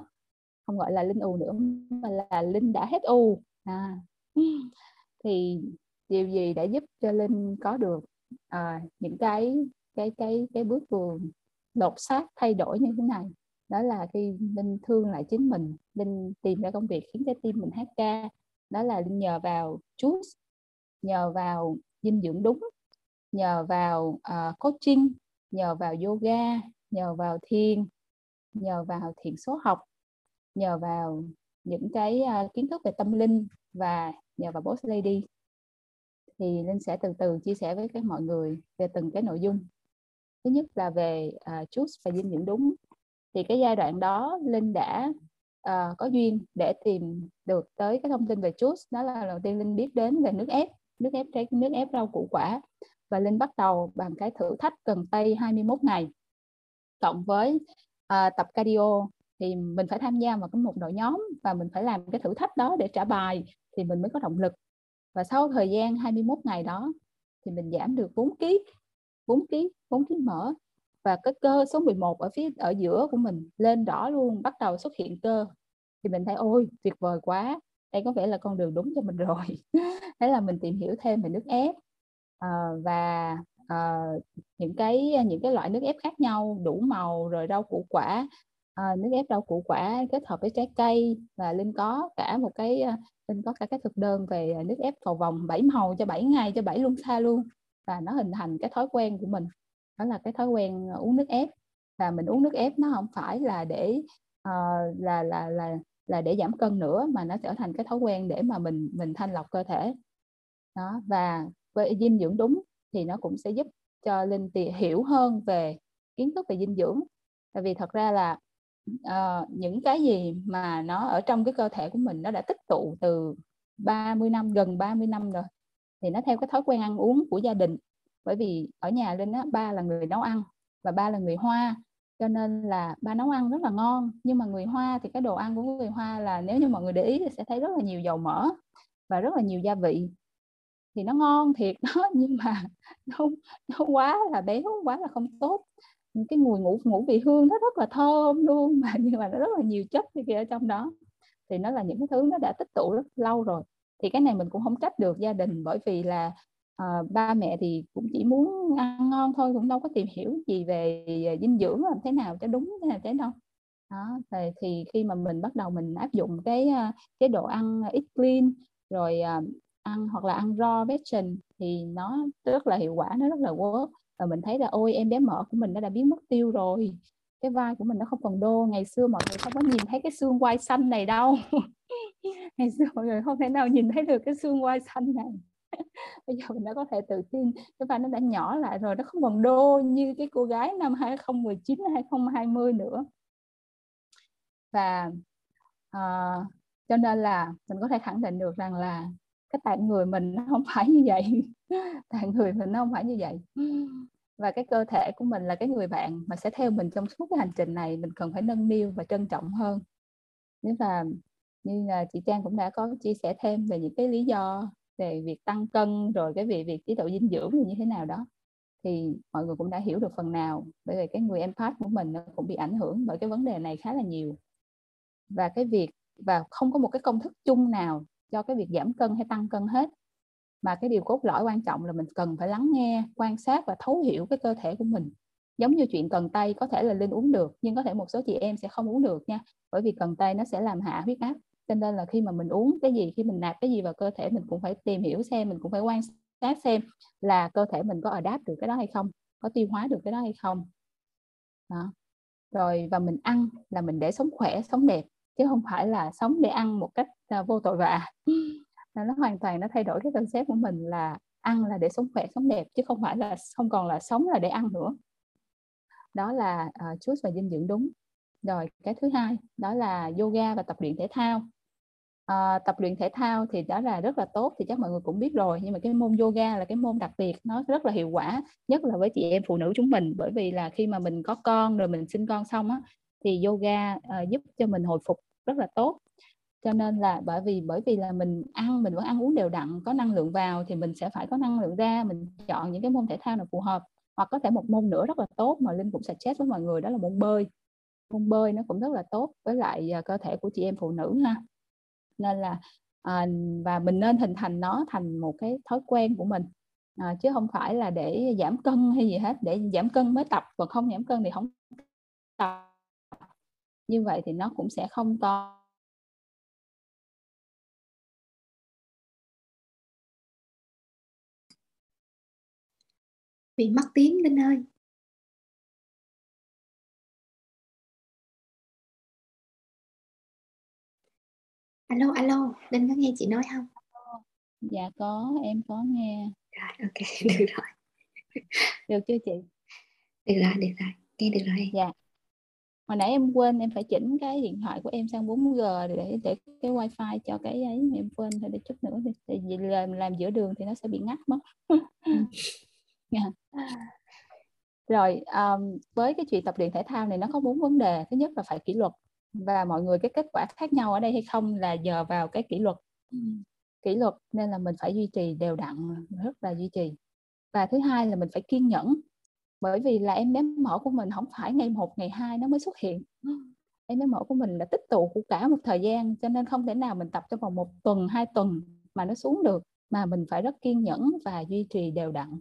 Không gọi là Linh ù nữa mà là Linh đã hết ù. À. Thì điều gì đã giúp cho Linh có được à, những cái, cái, cái, cái bước vừa lột xác thay đổi như thế này? Đó là khi Linh thương lại chính mình, Linh tìm ra công việc khiến trái tim mình hát ca. Đó là Linh nhờ vào juice, nhờ vào dinh dưỡng đúng, nhờ vào uh, coaching, nhờ vào yoga, nhờ vào thiền, nhờ vào thiền số học, nhờ vào những cái uh, kiến thức về tâm linh và nhờ vào Boss Lady. Thì Linh sẽ từ từ chia sẻ với các mọi người về từng cái nội dung. Thứ nhất là về uh, juice và dinh dưỡng đúng. Thì cái giai đoạn đó Linh đã uh, có duyên để tìm được tới cái thông tin về juice. Đó là đầu tiên Linh biết đến về nước ép, nước ép trái, nước ép rau củ quả. Và Linh bắt đầu bằng cái thử thách cần tây hai mươi mốt ngày. Cộng với uh, tập cardio thì mình phải tham gia vào cái một đội nhóm và mình phải làm cái thử thách đó để trả bài thì mình mới có động lực. Và sau thời gian hai mươi mốt ngày đó thì mình giảm được bốn ký. bốn ký, bốn ký mỡ và cái cơ số mười một ở phía ở giữa của mình lên đỏ luôn, bắt đầu xuất hiện cơ. Thì mình thấy ôi tuyệt vời quá, đây có vẻ là con đường đúng cho mình rồi. Thế là mình tìm hiểu thêm về nước ép à, và à, những cái những cái loại nước ép khác nhau, đủ màu, rồi rau củ quả, à, nước ép rau củ quả kết hợp với trái cây. Và Linh có cả một cái Linh có cả cái thực đơn về nước ép cầu vồng bảy màu cho bảy ngày, cho bảy luân xa luôn. Và nó hình thành cái thói quen của mình, đó là cái thói quen uống nước ép. Và mình uống nước ép nó không phải là để uh, là là là là để giảm cân nữa, mà nó trở thành cái thói quen để mà mình mình thanh lọc cơ thể đó. Và với dinh dưỡng đúng thì nó cũng sẽ giúp cho Linh hiểu hơn về kiến thức về dinh dưỡng. Tại vì thật ra là uh, những cái gì mà nó ở trong cái cơ thể của mình nó đã tích tụ từ ba mươi năm, gần ba mươi năm rồi, thì nó theo cái thói quen ăn uống của gia đình. Bởi vì ở nhà Linh á, ba là người nấu ăn và ba là người Hoa, cho nên là ba nấu ăn rất là ngon. Nhưng mà người Hoa thì cái đồ ăn của người Hoa là, nếu như mọi người để ý thì sẽ thấy rất là nhiều dầu mỡ và rất là nhiều gia vị. Thì nó ngon thiệt đó, nhưng mà nó, nó quá là béo, quá là không tốt. Cái mùi ngũ, ngũ vị hương nó rất là thơm luôn, mà nhưng mà nó rất là nhiều chất kia ở trong đó. Thì nó là những cái thứ nó đã tích tụ rất lâu rồi. Thì cái này mình cũng không trách được gia đình, bởi vì là à, ba mẹ thì cũng chỉ muốn ăn ngon thôi, cũng đâu có tìm hiểu gì về dinh dưỡng làm thế nào cho đúng, thế nào thế đâu đó. Thì khi mà mình bắt đầu mình áp dụng cái cái đồ ăn eat clean rồi ăn, hoặc là ăn raw vegan, thì nó rất là hiệu quả, nó rất là work. Và mình thấy là ôi em bé mỡ của mình nó đã biến mất tiêu rồi, cái vai của mình nó không còn đô. Ngày xưa mọi người không có nhìn thấy cái xương quai xanh này đâu. Ngày xưa mọi người không thể nào nhìn thấy được cái xương quai xanh này. Bây giờ mình đã có thể tự tin, cái vai nó đã nhỏ lại rồi, nó không còn đô như cái cô gái năm hai không một chín, hai không hai không nữa. Và uh, cho nên là mình có thể khẳng định được rằng là cái tạng người mình nó không phải như vậy. Tạng người mình nó không phải như vậy. Và cái cơ thể của mình là cái người bạn mà sẽ theo mình trong suốt cái hành trình này. Mình cần phải nâng niu và trân trọng hơn. Nếu mà như là chị Trang cũng đã có chia sẻ thêm về những cái lý do về việc tăng cân, rồi cái việc, việc chế độ dinh dưỡng như thế nào đó, thì mọi người cũng đã hiểu được phần nào. Bởi vì cái người empath của mình nó cũng bị ảnh hưởng bởi cái vấn đề này khá là nhiều. Và cái việc, và không có một cái công thức chung nào cho cái việc giảm cân hay tăng cân hết. Mà cái điều cốt lõi quan trọng là mình cần phải lắng nghe, quan sát và thấu hiểu cái cơ thể của mình. Giống như chuyện cần tây, có thể là Linh uống được, nhưng có thể một số chị em sẽ không uống được nha. Bởi vì cần tây nó sẽ làm hạ huyết áp. Cho nên là khi mà mình uống cái gì, khi mình nạp cái gì vào cơ thể, mình cũng phải tìm hiểu xem, mình cũng phải quan sát xem là cơ thể mình có adapt được cái đó hay không, có tiêu hóa được cái đó hay không đó. Rồi, và mình ăn là mình để sống khỏe, sống đẹp, chứ không phải là sống để ăn một cách vô tội vạ. Nó hoàn toàn nó thay đổi cái concept của mình là ăn là để sống khỏe, sống đẹp, chứ không phải là không còn là sống là để ăn nữa. Đó là uh, choose và dinh dưỡng đúng. Rồi cái thứ hai đó là yoga và tập luyện thể thao. Uh, tập luyện thể thao thì đó là rất là tốt, thì chắc mọi người cũng biết rồi. Nhưng mà cái môn yoga là cái môn đặc biệt, nó rất là hiệu quả, nhất là với chị em phụ nữ chúng mình. Bởi vì là khi mà mình có con rồi, mình sinh con xong á, thì yoga uh, giúp cho mình hồi phục rất là tốt. Cho nên là bởi vì bởi vì là mình ăn, mình vẫn ăn uống đều đặn, có năng lượng vào thì mình sẽ phải có năng lượng ra. Mình chọn những cái môn thể thao nào phù hợp. Hoặc có thể một môn nữa rất là tốt mà Linh cũng suggest với mọi người, đó là môn bơi. Môn bơi nó cũng rất là tốt với lại cơ thể của chị em phụ nữ ha. Nên là à, và mình nên hình thành nó thành một cái thói quen của mình, à, chứ không phải là để giảm cân hay gì hết. Để giảm cân mới tập, còn không giảm cân thì không tập. Như vậy thì nó cũng sẽ không to. Bị mất tiếng Linh ơi. Alo, alo, Linh có nghe chị nói không? Dạ có, em có nghe. Rồi, ok, được rồi. Được chưa chị? Được rồi, được rồi, nghe được rồi. Dạ. Hồi nãy em quên, em phải chỉnh cái điện thoại của em sang bốn G để để cái wifi cho cái ấy, em quên thôi, để chút nữa. Tại vì làm, làm giữa đường thì nó sẽ bị ngắt mất. Yeah. Rồi um, với cái chuyện tập luyện thể thao này nó có bốn vấn đề. Thứ nhất là phải kỷ luật, và mọi người cái kết quả khác nhau ở đây hay không là nhờ vào cái kỷ luật. Kỷ luật nên là mình phải duy trì đều đặn, rất là duy trì. Và thứ hai là mình phải kiên nhẫn. bởi vì là em bé mở của mình không phải ngày một ngày hai nó mới xuất hiện, em bé mở của mình là tích tụ của cả một thời gian, cho nên không thể nào mình tập trong vòng một tuần hai tuần mà nó xuống được, mà mình phải rất kiên nhẫn và duy trì đều đặn.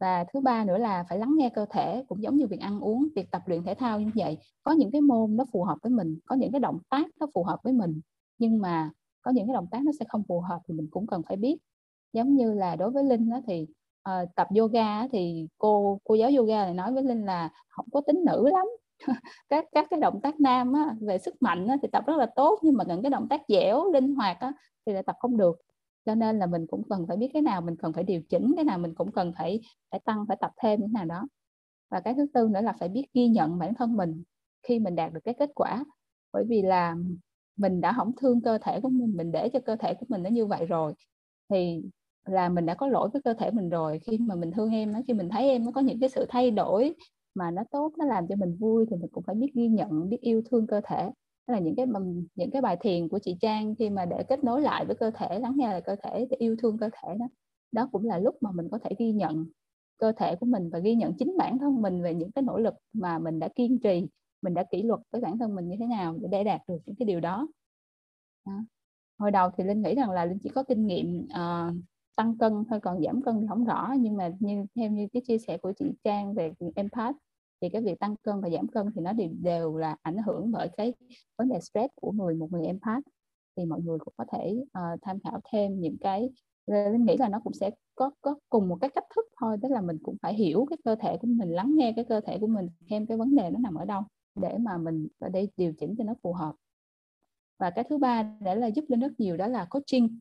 Và thứ ba nữa là phải lắng nghe cơ thể, cũng giống như việc ăn uống, việc tập luyện thể thao như vậy. Có những cái môn nó phù hợp với mình, có những cái động tác nó phù hợp với mình, nhưng mà có những cái động tác nó sẽ không phù hợp thì mình cũng cần phải biết. Giống như là đối với Linh đó thì uh, tập yoga thì cô cô giáo yoga này nói với Linh là không có tính nữ lắm. các các cái động tác nam á, về sức mạnh á, thì tập rất là tốt, nhưng mà những cái động tác dẻo linh hoạt á, thì lại tập không được. Cho nên là mình cũng cần phải biết cái nào mình cần phải điều chỉnh, cái nào mình cũng cần phải phải tăng, phải tập thêm cái nào đó. Và cái thứ tư nữa là phải biết ghi nhận bản thân mình khi mình đạt được cái kết quả, bởi vì là mình đã không thương cơ thể của mình, mình để cho cơ thể của mình nó như vậy rồi thì là mình đã có lỗi với cơ thể mình rồi. Khi mà mình thương em, khi mình thấy em nó có những cái sự thay đổi mà nó tốt, nó làm cho mình vui thì mình cũng phải biết ghi nhận, biết yêu thương cơ thể. Đó là những cái những cái bài thiền của chị Trang khi mà để kết nối lại với cơ thể, lắng nghe lại cơ thể, yêu thương cơ thể đó. Đó cũng là lúc mà mình có thể ghi nhận cơ thể của mình và ghi nhận chính bản thân mình về những cái nỗ lực mà mình đã kiên trì, mình đã kỷ luật với bản thân mình như thế nào để đạt được những cái điều đó. Đó. Hồi đầu thì Linh nghĩ rằng là Linh chỉ có kinh nghiệm uh, tăng cân thôi, còn giảm cân thì không rõ. Nhưng mà như theo như cái chia sẻ của chị Trang về Empath thì cái việc tăng cân và giảm cân thì nó đều, đều là ảnh hưởng bởi cái vấn đề stress của người một người empath. Thì mọi người cũng có thể uh, tham khảo thêm những cái, Linh nghĩ là nó cũng sẽ có, có cùng một cái cách thức thôi, tức là mình cũng phải hiểu cái cơ thể của mình, lắng nghe cái cơ thể của mình, xem cái vấn đề nó nằm ở đâu để mà mình ở đây điều chỉnh cho nó phù hợp. Và cái thứ ba để là giúp Linh rất nhiều đó là coaching.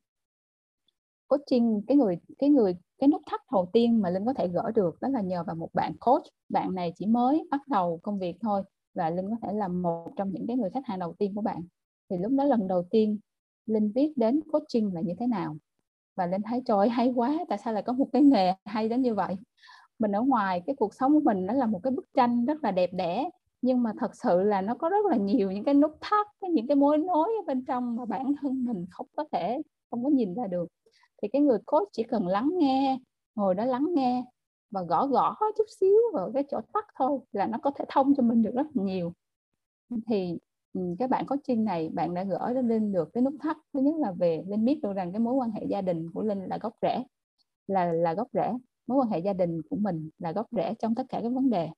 Coaching, cái người cái người cái nút thắt đầu tiên mà Linh có thể gỡ được đó là nhờ vào một bạn coach. Bạn này chỉ mới bắt đầu công việc thôi và Linh có thể là một trong những cái người khách hàng đầu tiên của bạn. Thì lúc đó lần đầu tiên Linh biết đến coaching là như thế nào và Linh thấy trời ơi, hay quá, tại sao lại có một cái nghề hay đến như vậy. Mình ở ngoài cái cuộc sống của mình nó là một cái bức tranh rất là đẹp đẽ, nhưng mà thật sự là nó có rất là nhiều những cái nút thắt, những cái mối nối ở bên trong mà bản thân mình không có thể không có nhìn ra được. Thì cái người coach chỉ cần lắng nghe, ngồi đó lắng nghe và gõ gõ chút xíu vào cái chỗ tắc thôi là nó có thể thông cho mình được rất nhiều. Thì các bạn coaching này, bạn đã gỡ lên được cái nút thắt. Thứ nhất là về, Linh biết được rằng cái mối quan hệ gia đình của Linh là gốc rễ, là, là gốc rễ. Mối quan hệ gia đình của mình là gốc rễ trong tất cả các vấn đề.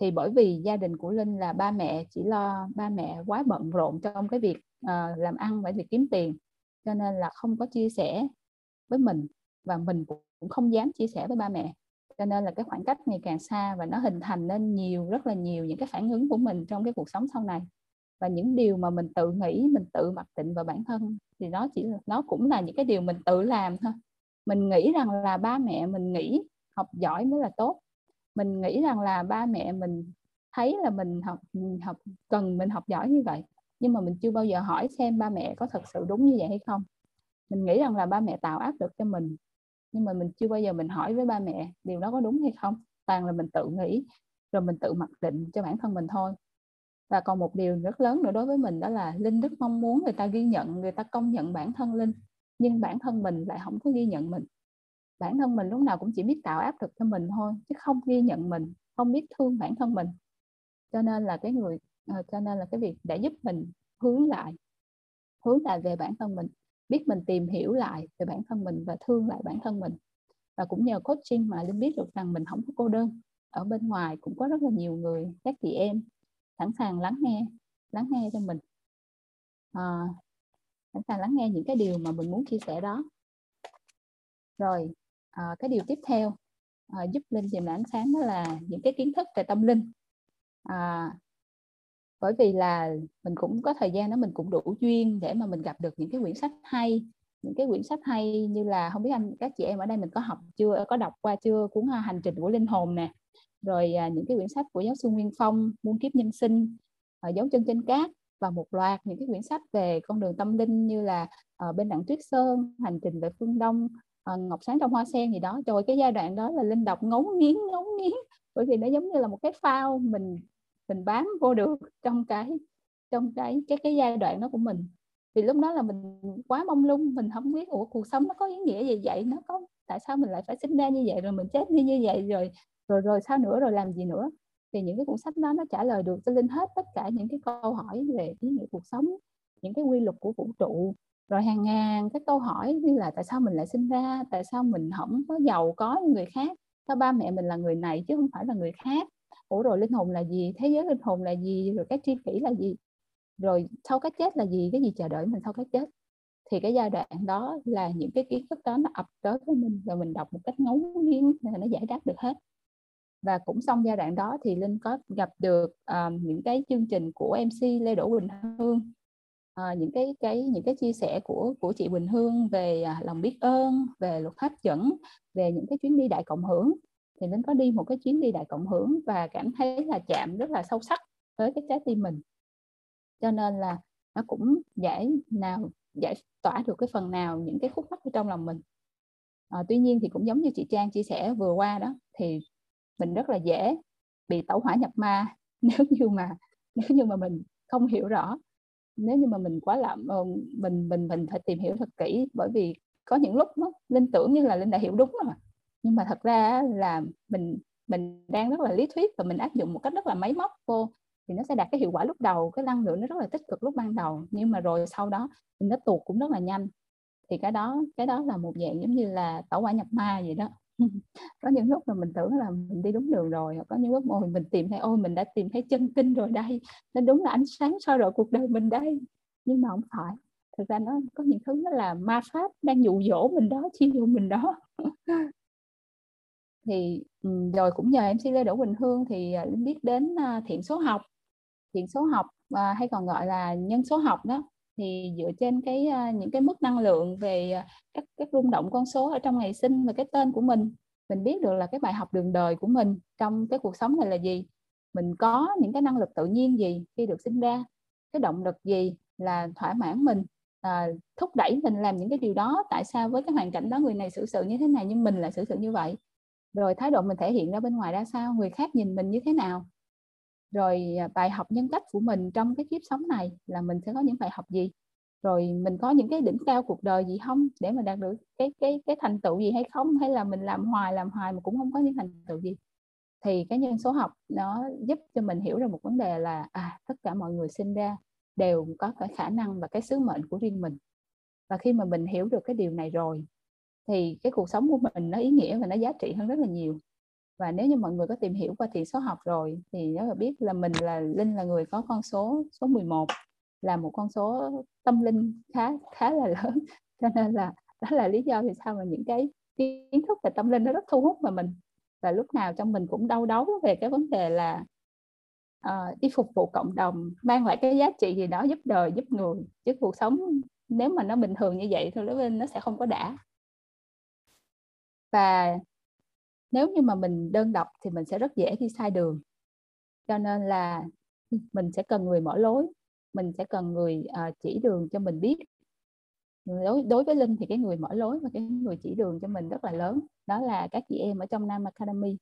Thì bởi vì gia đình của Linh là ba mẹ chỉ lo, ba mẹ quá bận rộn trong cái việc uh, làm ăn và việc kiếm tiền, cho nên là không có chia sẻ với mình và mình cũng không dám chia sẻ với ba mẹ, cho nên là cái khoảng cách ngày càng xa và nó hình thành nên nhiều, rất là nhiều những cái phản ứng của mình trong cái cuộc sống sau này. Và những điều mà mình tự nghĩ, mình tự mặc định vào bản thân thì nó chỉ nó cũng là những cái điều mình tự làm thôi. Mình nghĩ rằng là ba mẹ mình nghĩ học giỏi mới là tốt, mình nghĩ rằng là ba mẹ mình thấy là mình học học cần mình học giỏi như vậy, nhưng mà mình chưa bao giờ hỏi xem ba mẹ có thật sự đúng như vậy hay không. Mình nghĩ rằng là ba mẹ tạo áp lực cho mình, nhưng mà mình chưa bao giờ mình hỏi với ba mẹ điều đó có đúng hay không. Toàn là mình tự nghĩ rồi mình tự mặc định cho bản thân mình thôi. Và còn một điều rất lớn nữa đối với mình đó là Linh rất mong muốn người ta ghi nhận, người ta công nhận bản thân Linh, nhưng bản thân mình lại không có ghi nhận mình. Bản thân mình lúc nào cũng chỉ biết tạo áp lực cho mình thôi, chứ không ghi nhận mình, không biết thương bản thân mình. Cho nên là cái người, cho nên là cái việc để giúp mình hướng lại, hướng lại về bản thân mình, biết mình tìm hiểu lại về bản thân mình và thương lại bản thân mình. Và cũng nhờ coaching mà Linh biết được rằng mình không có cô đơn. Ở bên ngoài cũng có rất là nhiều người, các chị em sẵn sàng lắng nghe, lắng nghe cho mình, à, sẵn sàng lắng nghe những cái điều mà mình muốn chia sẻ đó. Rồi à, cái điều tiếp theo à, giúp Linh tìm lại ánh sáng đó là những cái kiến thức về tâm linh. À, bởi vì là mình cũng có thời gian đó, mình cũng đủ duyên để mà mình gặp được những cái quyển sách hay, những cái quyển sách hay như là không biết anh các chị em ở đây mình có học chưa, có đọc qua chưa cuốn Hành Trình của Linh Hồn nè, rồi à, những cái quyển sách của giáo sư Nguyên Phong, Muôn Kiếp Nhân Sinh, à, Dấu Chân Trên Cát và một loạt những cái quyển sách về con đường tâm linh như là à, bên Đặng Tuyết Sơn, Hành Trình về Phương Đông, à, Ngọc Sáng Trong Hoa Sen gì đó. Rồi cái giai đoạn đó là Linh đọc ngấu nghiến ngấu nghiến bởi vì nó giống như là một cái phao mình mình bám vô được trong cái trong cái cái cái giai đoạn đó của mình. Vì lúc đó là mình quá mông lung, mình không biết ủa cuộc sống nó có ý nghĩa gì vậy, nó có tại sao mình lại phải sinh ra như vậy, rồi mình chết đi như vậy, rồi rồi rồi sao nữa, rồi làm gì nữa. Thì những cái cuốn sách đó nó trả lời được cho Linh hết tất cả những cái câu hỏi về ý nghĩa cuộc sống, những cái quy luật của vũ trụ, rồi hàng ngàn cái câu hỏi như là tại sao mình lại sinh ra, tại sao mình không có giàu có như người khác, sao ba mẹ mình là người này chứ không phải là người khác, ủa rồi linh hồn là gì, thế giới linh hồn là gì, rồi các tri kỷ là gì, rồi sau cái chết là gì, cái gì chờ đợi mình sau cái chết. Thì cái giai đoạn đó là những cái kiến thức đó nó ập tới với mình, rồi mình đọc một cách ngấu nghiến là nó giải đáp được hết. Và cũng xong giai đoạn đó thì Linh có gặp được uh, những cái chương trình của em xê Lê Đỗ Quỳnh Hương, uh, những cái cái những cái chia sẻ của của chị Quỳnh Hương về uh, lòng biết ơn, về luật hấp dẫn, về những cái chuyến đi đại cộng hưởng. Thì Linh có đi một cái chuyến đi đại cộng hưởng và cảm thấy là chạm rất là sâu sắc tới cái trái tim mình. Cho nên là nó cũng giải nào giải tỏa được cái phần nào những cái khúc mắc trong lòng mình. À, tuy nhiên thì cũng giống như chị Trang chia sẻ vừa qua đó, thì mình rất là dễ bị tẩu hỏa nhập ma nếu như mà nếu như mà mình không hiểu rõ, nếu như mà mình quá lạm mình mình mình phải tìm hiểu thật kỹ. Bởi vì có những lúc đó, Linh tưởng như là Linh đã hiểu đúng rồi, nhưng mà thật ra là mình mình đang rất là lý thuyết và mình áp dụng một cách rất là máy móc vô. Thì nó sẽ đạt cái hiệu quả lúc đầu, cái năng lượng nó rất là tích cực lúc ban đầu, nhưng mà rồi sau đó nó tuột cũng rất là nhanh. Thì cái đó cái đó là một dạng giống như là tẩu hỏa nhập ma vậy đó. Có những lúc mà mình tưởng là mình đi đúng đường rồi, có những lúc mà mình tìm thấy ôi mình đã tìm thấy chân kinh rồi đây, nó đúng là ánh sáng soi rọi cuộc đời mình đây, nhưng mà không phải. Thực ra nó có những thứ nó là ma pháp đang dụ dỗ mình đó, chiêu dụ mình đó. Thì rồi cũng nhờ em xê Lê Đỗ Quỳnh Hương thì Linh biết đến thiện số học. Thiện số học hay còn gọi là nhân số học đó, thì dựa trên cái những cái mức năng lượng về các các rung động con số ở trong ngày sinh và cái tên của mình, mình biết được là cái bài học đường đời của mình trong cái cuộc sống này là gì, mình có những cái năng lực tự nhiên gì khi được sinh ra, cái động lực gì là thỏa mãn mình, à, thúc đẩy mình làm những cái điều đó, tại sao với cái hoàn cảnh đó người này xử sự như thế này nhưng mình lại xử sự như vậy, rồi thái độ mình thể hiện ra bên ngoài ra sao, người khác nhìn mình như thế nào. Rồi bài học nhân cách của mình trong cái kiếp sống này là mình sẽ có những bài học gì, rồi mình có những cái đỉnh cao cuộc đời gì không để mình đạt được cái cái cái thành tựu gì hay không, hay là mình làm hoài làm hoài mà cũng không có những thành tựu gì. Thì cái nhân số học nó giúp cho mình hiểu ra một vấn đề là à, tất cả mọi người sinh ra đều có cái khả năng và cái sứ mệnh của riêng mình. Và khi mà mình hiểu được cái điều này rồi thì cái cuộc sống của mình nó ý nghĩa và nó giá trị hơn rất là nhiều. Và nếu như mọi người có tìm hiểu qua thiện số học rồi thì nếu mà biết là mình là Linh là người có con số số mười một, là một con số tâm linh khá khá là lớn, cho nên là đó là lý do vì sao mà những cái kiến thức về tâm linh nó rất thu hút vào mình. Và lúc nào trong mình cũng đau đớn về cái vấn đề là uh, đi phục vụ cộng đồng, mang lại cái giá trị gì đó, giúp đời giúp người. Chứ cuộc sống nếu mà nó bình thường như vậy thì nó sẽ không có đã. Và nếu như mà mình đơn độc thì mình sẽ rất dễ đi sai đường. Cho nên là mình sẽ cần người mở lối, mình sẽ cần người uh, chỉ đường cho mình biết. Đối, đối với Linh thì cái người mở lối và cái người chỉ đường cho mình rất là lớn. Đó là các chị em ở trong NAM Academy,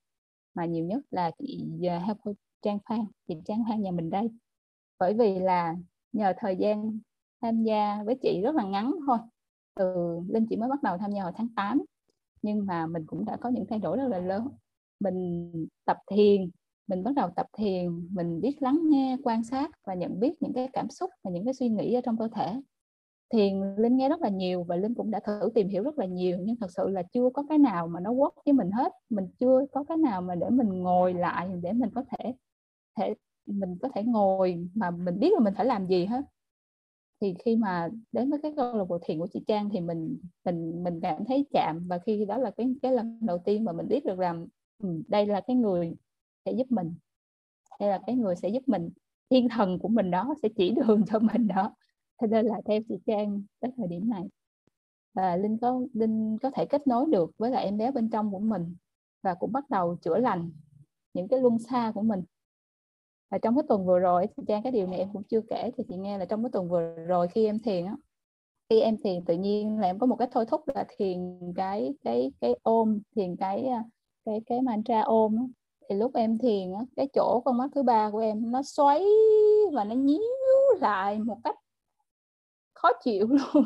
mà nhiều nhất là chị uh, Trang Phan, chị Trang Phan nhà mình đây. Bởi vì là nhờ thời gian tham gia với chị rất là ngắn thôi. Từ Linh chị mới bắt đầu tham gia hồi tháng tám. Nhưng mà mình cũng đã có những thay đổi rất là lớn. Mình tập thiền, mình bắt đầu tập thiền, mình biết lắng nghe, quan sát và nhận biết những cái cảm xúc và những cái suy nghĩ ở trong cơ thể. Thiền Linh nghe rất là nhiều và Linh cũng đã thử tìm hiểu rất là nhiều, nhưng thật sự là chưa có cái nào mà nó work với mình hết. Mình chưa có cái nào mà để mình ngồi lại, để mình có thể, thể mình có thể ngồi mà mình biết là mình phải làm gì hết. Thì khi mà đến với cái câu lạc bộ thiền của chị Trang thì mình mình mình cảm thấy chạm, và khi đó là cái cái lần đầu tiên mà mình biết được rằng đây là cái người sẽ giúp mình, đây là cái người sẽ giúp mình, thiên thần của mình đó sẽ chỉ đường cho mình đó. Thế nên là theo chị Trang tới thời điểm này, và Linh có Linh có thể kết nối được với lại em bé bên trong của mình và cũng bắt đầu chữa lành những cái luân xa của mình. Và trong cái tuần vừa rồi, chị Trang, cái điều này em cũng chưa kể thì chị nghe là trong cái tuần vừa rồi khi em thiền á, khi em thiền tự nhiên là em có một cái thôi thúc là thiền cái cái cái ôm, thiền cái cái cái mantra ôm á. Thì lúc em thiền á, cái chỗ con mắt thứ ba của em nó xoáy và nó nhíu lại một cách khó chịu luôn.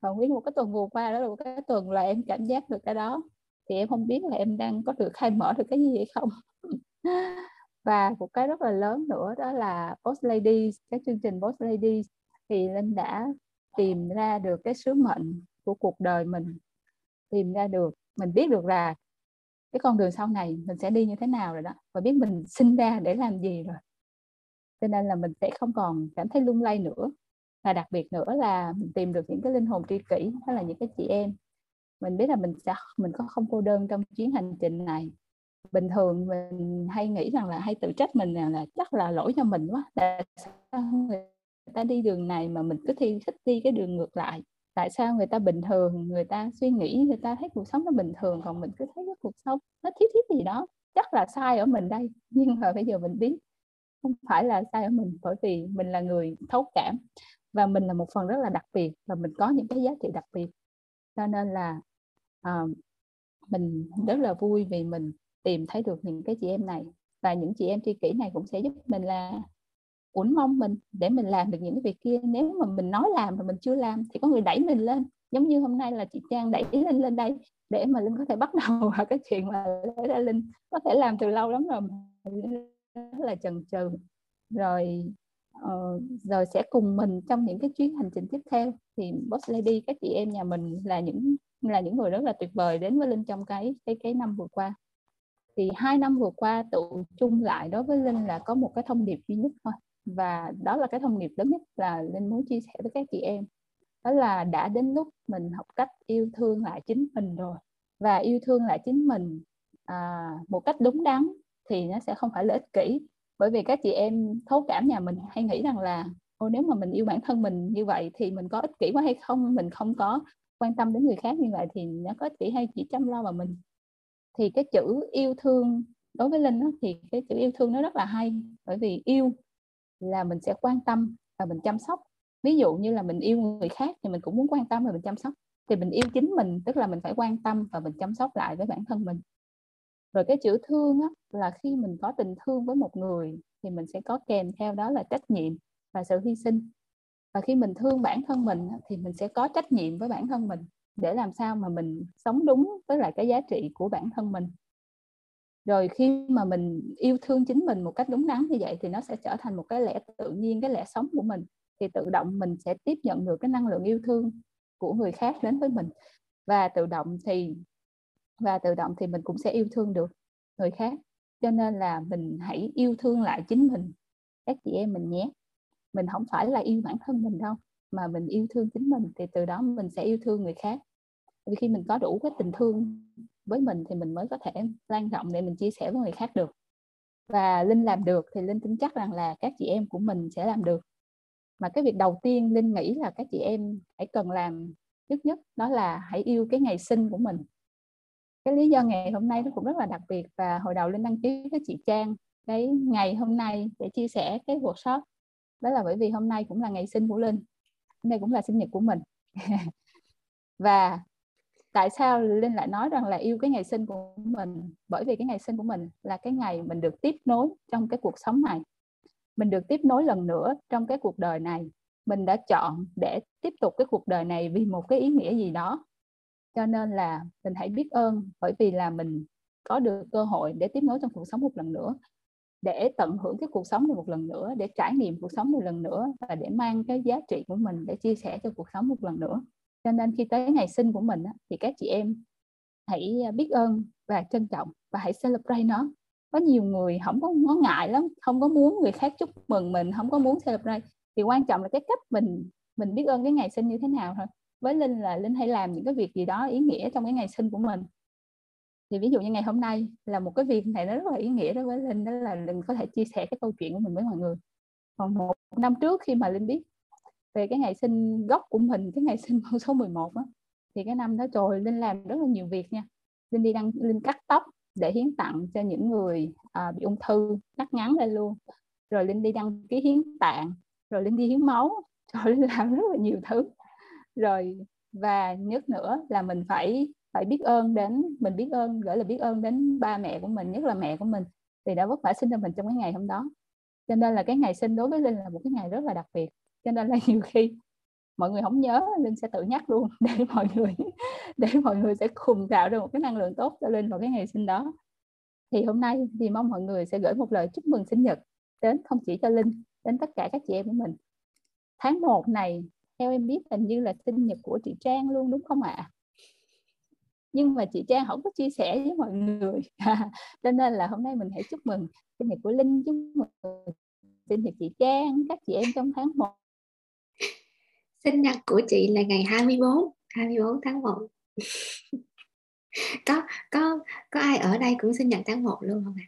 Và nguyên một cái tuần vừa qua đó là một cái tuần là em cảm giác được cái đó. thì em không biết là em đang có được khai mở được cái gì hay không. Và một cái rất là lớn nữa đó là Boss Lady, cái chương trình Boss Lady, thì Linh đã tìm ra được cái sứ mệnh của cuộc đời mình, tìm ra được, mình biết được là cái con đường sau này mình sẽ đi như thế nào rồi đó, và biết mình sinh ra để làm gì rồi, cho nên là mình sẽ không còn cảm thấy lung lay nữa. Và đặc biệt nữa là mình tìm được những cái linh hồn tri kỷ, đó là những cái chị em. Mình biết là mình sẽ mình có không cô đơn trong chuyến hành trình này. Bình thường mình hay nghĩ rằng là hay tự trách mình rằng là chắc là lỗi cho mình quá, tại sao người ta đi đường này mà mình cứ thi thích đi cái đường ngược lại, tại sao người ta bình thường, người ta suy nghĩ, người ta thấy cuộc sống nó bình thường, còn mình cứ thấy cái cuộc sống nó thiết thiết gì đó, chắc là sai ở mình đây. Nhưng mà bây giờ mình biết không phải là sai ở mình, bởi vì mình là người thấu cảm và mình là một phần rất là đặc biệt và mình có những cái giá trị đặc biệt, cho nên là uh, mình rất là vui vì mình tìm thấy được những cái chị em này, và những chị em tri kỷ này cũng sẽ giúp mình là uốn mong mình để mình làm được những cái việc kia. Nếu mà mình nói làm mà mình chưa làm thì có người đẩy mình lên, giống như hôm nay là chị Trang đẩy Linh lên đây để mà Linh có thể bắt đầu vào cái chuyện mà Linh có thể làm từ lâu lắm rồi, rất là chần chừ rồi. Uh, rồi sẽ cùng mình trong những cái chuyến hành trình tiếp theo. Thì Boss Lady, các chị em nhà mình là những là những người rất là tuyệt vời đến với Linh trong cái cái cái năm vừa qua. Thì hai năm vừa qua tụ chung lại đối với Linh là có một cái thông điệp duy nhất thôi, và đó là cái thông điệp lớn nhất là Linh muốn chia sẻ với các chị em, đó là đã đến lúc mình học cách yêu thương lại chính mình rồi. Và yêu thương lại chính mình à, một cách đúng đắn thì nó sẽ không phải là ích kỷ. Bởi vì các chị em thấu cảm nhà mình hay nghĩ rằng là ô, nếu mà mình yêu bản thân mình như vậy thì mình có ích kỷ quá hay không, mình không có quan tâm đến người khác như vậy thì nó có ích kỷ hay chỉ chăm lo vào mình. Thì cái chữ yêu thương đối với Linh đó, thì cái chữ yêu thương nó rất là hay, bởi vì yêu là mình sẽ quan tâm và mình chăm sóc. Ví dụ như là mình yêu người khác thì mình cũng muốn quan tâm và mình chăm sóc, thì mình yêu chính mình tức là mình phải quan tâm và mình chăm sóc lại với bản thân mình. Rồi cái chữ thương á, là khi mình có tình thương với một người thì mình sẽ có kèm theo đó là trách nhiệm và sự hy sinh. Và khi mình thương bản thân mình thì mình sẽ có trách nhiệm với bản thân mình để làm sao mà mình sống đúng với lại cái giá trị của bản thân mình. Rồi khi mà mình yêu thương chính mình một cách đúng đắn như vậy thì nó sẽ trở thành một cái lẽ tự nhiên, cái lẽ sống của mình. Thì tự động mình sẽ tiếp nhận được cái năng lượng yêu thương của người khác đến với mình, và tự động thì và tự động thì mình cũng sẽ yêu thương được người khác. Cho nên là mình hãy yêu thương lại chính mình, các chị em mình nhé. Mình không phải là yêu bản thân mình đâu, mà mình yêu thương chính mình thì từ đó mình sẽ yêu thương người khác. Vì khi mình có đủ cái tình thương với mình thì mình mới có thể lan rộng để mình chia sẻ với người khác được. Và Linh làm được thì Linh tin chắc rằng là các chị em của mình sẽ làm được. Mà cái việc đầu tiên Linh nghĩ là các chị em hãy cần làm nhất nhất đó là hãy yêu cái ngày sinh của mình. Cái lý do ngày hôm nay nó cũng rất là đặc biệt, và hồi đầu Linh đăng ký với chị Trang cái ngày hôm nay để chia sẻ cái workshop, đó là bởi vì hôm nay cũng là ngày sinh của Linh, hôm nay cũng là sinh nhật của mình. Và tại sao Linh lại nói rằng là yêu cái ngày sinh của mình? Bởi vì cái ngày sinh của mình là cái ngày mình được tiếp nối trong cái cuộc sống này, mình được tiếp nối lần nữa trong cái cuộc đời này. Mình đã chọn để tiếp tục cái cuộc đời này vì một cái ý nghĩa gì đó, cho nên là mình hãy biết ơn, bởi vì là mình có được cơ hội để tiếp nối trong cuộc sống một lần nữa, để tận hưởng cái cuộc sống này một lần nữa, để trải nghiệm cuộc sống này một lần nữa, và để mang cái giá trị của mình để chia sẻ cho cuộc sống một lần nữa. Cho nên khi tới ngày sinh của mình thì các chị em hãy biết ơn và trân trọng và hãy celebrate nó. Có nhiều người không có, có ngại lắm, không có muốn người khác chúc mừng mình, không có muốn celebrate. Thì quan trọng là cái cách mình mình biết ơn cái ngày sinh như thế nào thôi. Với Linh là Linh hay làm những cái việc gì đó ý nghĩa trong cái ngày sinh của mình. Thì ví dụ như ngày hôm nay là một cái việc này nó rất là ý nghĩa đối với Linh, đó là Linh có thể chia sẻ cái câu chuyện của mình với mọi người. Còn một năm trước khi mà Linh biết về cái ngày sinh gốc của mình, cái ngày sinh con số mười một đó, thì cái năm đó trời, Linh làm rất là nhiều việc nha. Linh đi đăng, Linh cắt tóc để hiến tặng cho những người à, bị ung thư, cắt ngắn lên luôn. Rồi Linh đi đăng ký hiến tạng, rồi Linh đi hiến máu, rồi Linh làm rất là nhiều thứ. Rồi và nhất nữa là mình phải phải biết ơn đến mình biết ơn gửi là biết ơn đến ba mẹ của mình, nhất là mẹ của mình, vì đã vất vả sinh ra mình trong cái ngày hôm đó. Cho nên là cái ngày sinh đối với Linh là một cái ngày rất là đặc biệt. Cho nên là nhiều khi mọi người không nhớ, Linh sẽ tự nhắc luôn để mọi người để mọi người sẽ cùng tạo ra một cái năng lượng tốt cho Linh vào cái ngày sinh đó. Thì hôm nay thì mong mọi người sẽ gửi một lời chúc mừng sinh nhật đến không chỉ cho Linh, đến tất cả các chị em của mình. Tháng một này theo em biết hình như là sinh nhật của chị Trang luôn đúng không ạ? À? Nhưng mà chị Trang không có chia sẻ với mọi người cho nên là hôm nay mình hãy chúc mừng sinh nhật của Linh, chúc mừng sinh nhật chị Trang, các chị em trong tháng một. Sinh nhật của chị là ngày hai mươi tư tháng một. Có, có, có ai ở đây cũng sinh nhật tháng một luôn không ạ?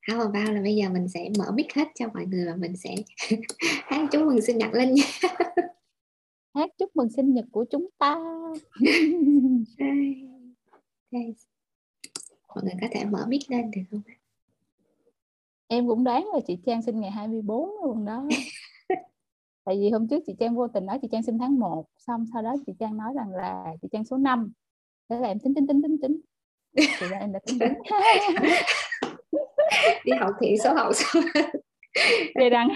Hảo và Bao là bây giờ mình sẽ mở mic hết cho mọi người và mình sẽ hát chúc mừng sinh nhật Linh nha. Hát chúc mừng sinh nhật của chúng ta. Mọi người có thể mở mic lên được không? Em cũng đoán là chị Trang sinh ngày hai mươi tư luôn đó. Tại vì hôm trước chị Trang vô tình nói chị Trang sinh tháng một, xong sau đó chị Trang nói rằng là chị Trang số năm. Thế là em tính tính tính tính tính. Thì là em đã tính tính. Đi học thì số học xong. Đây đăng.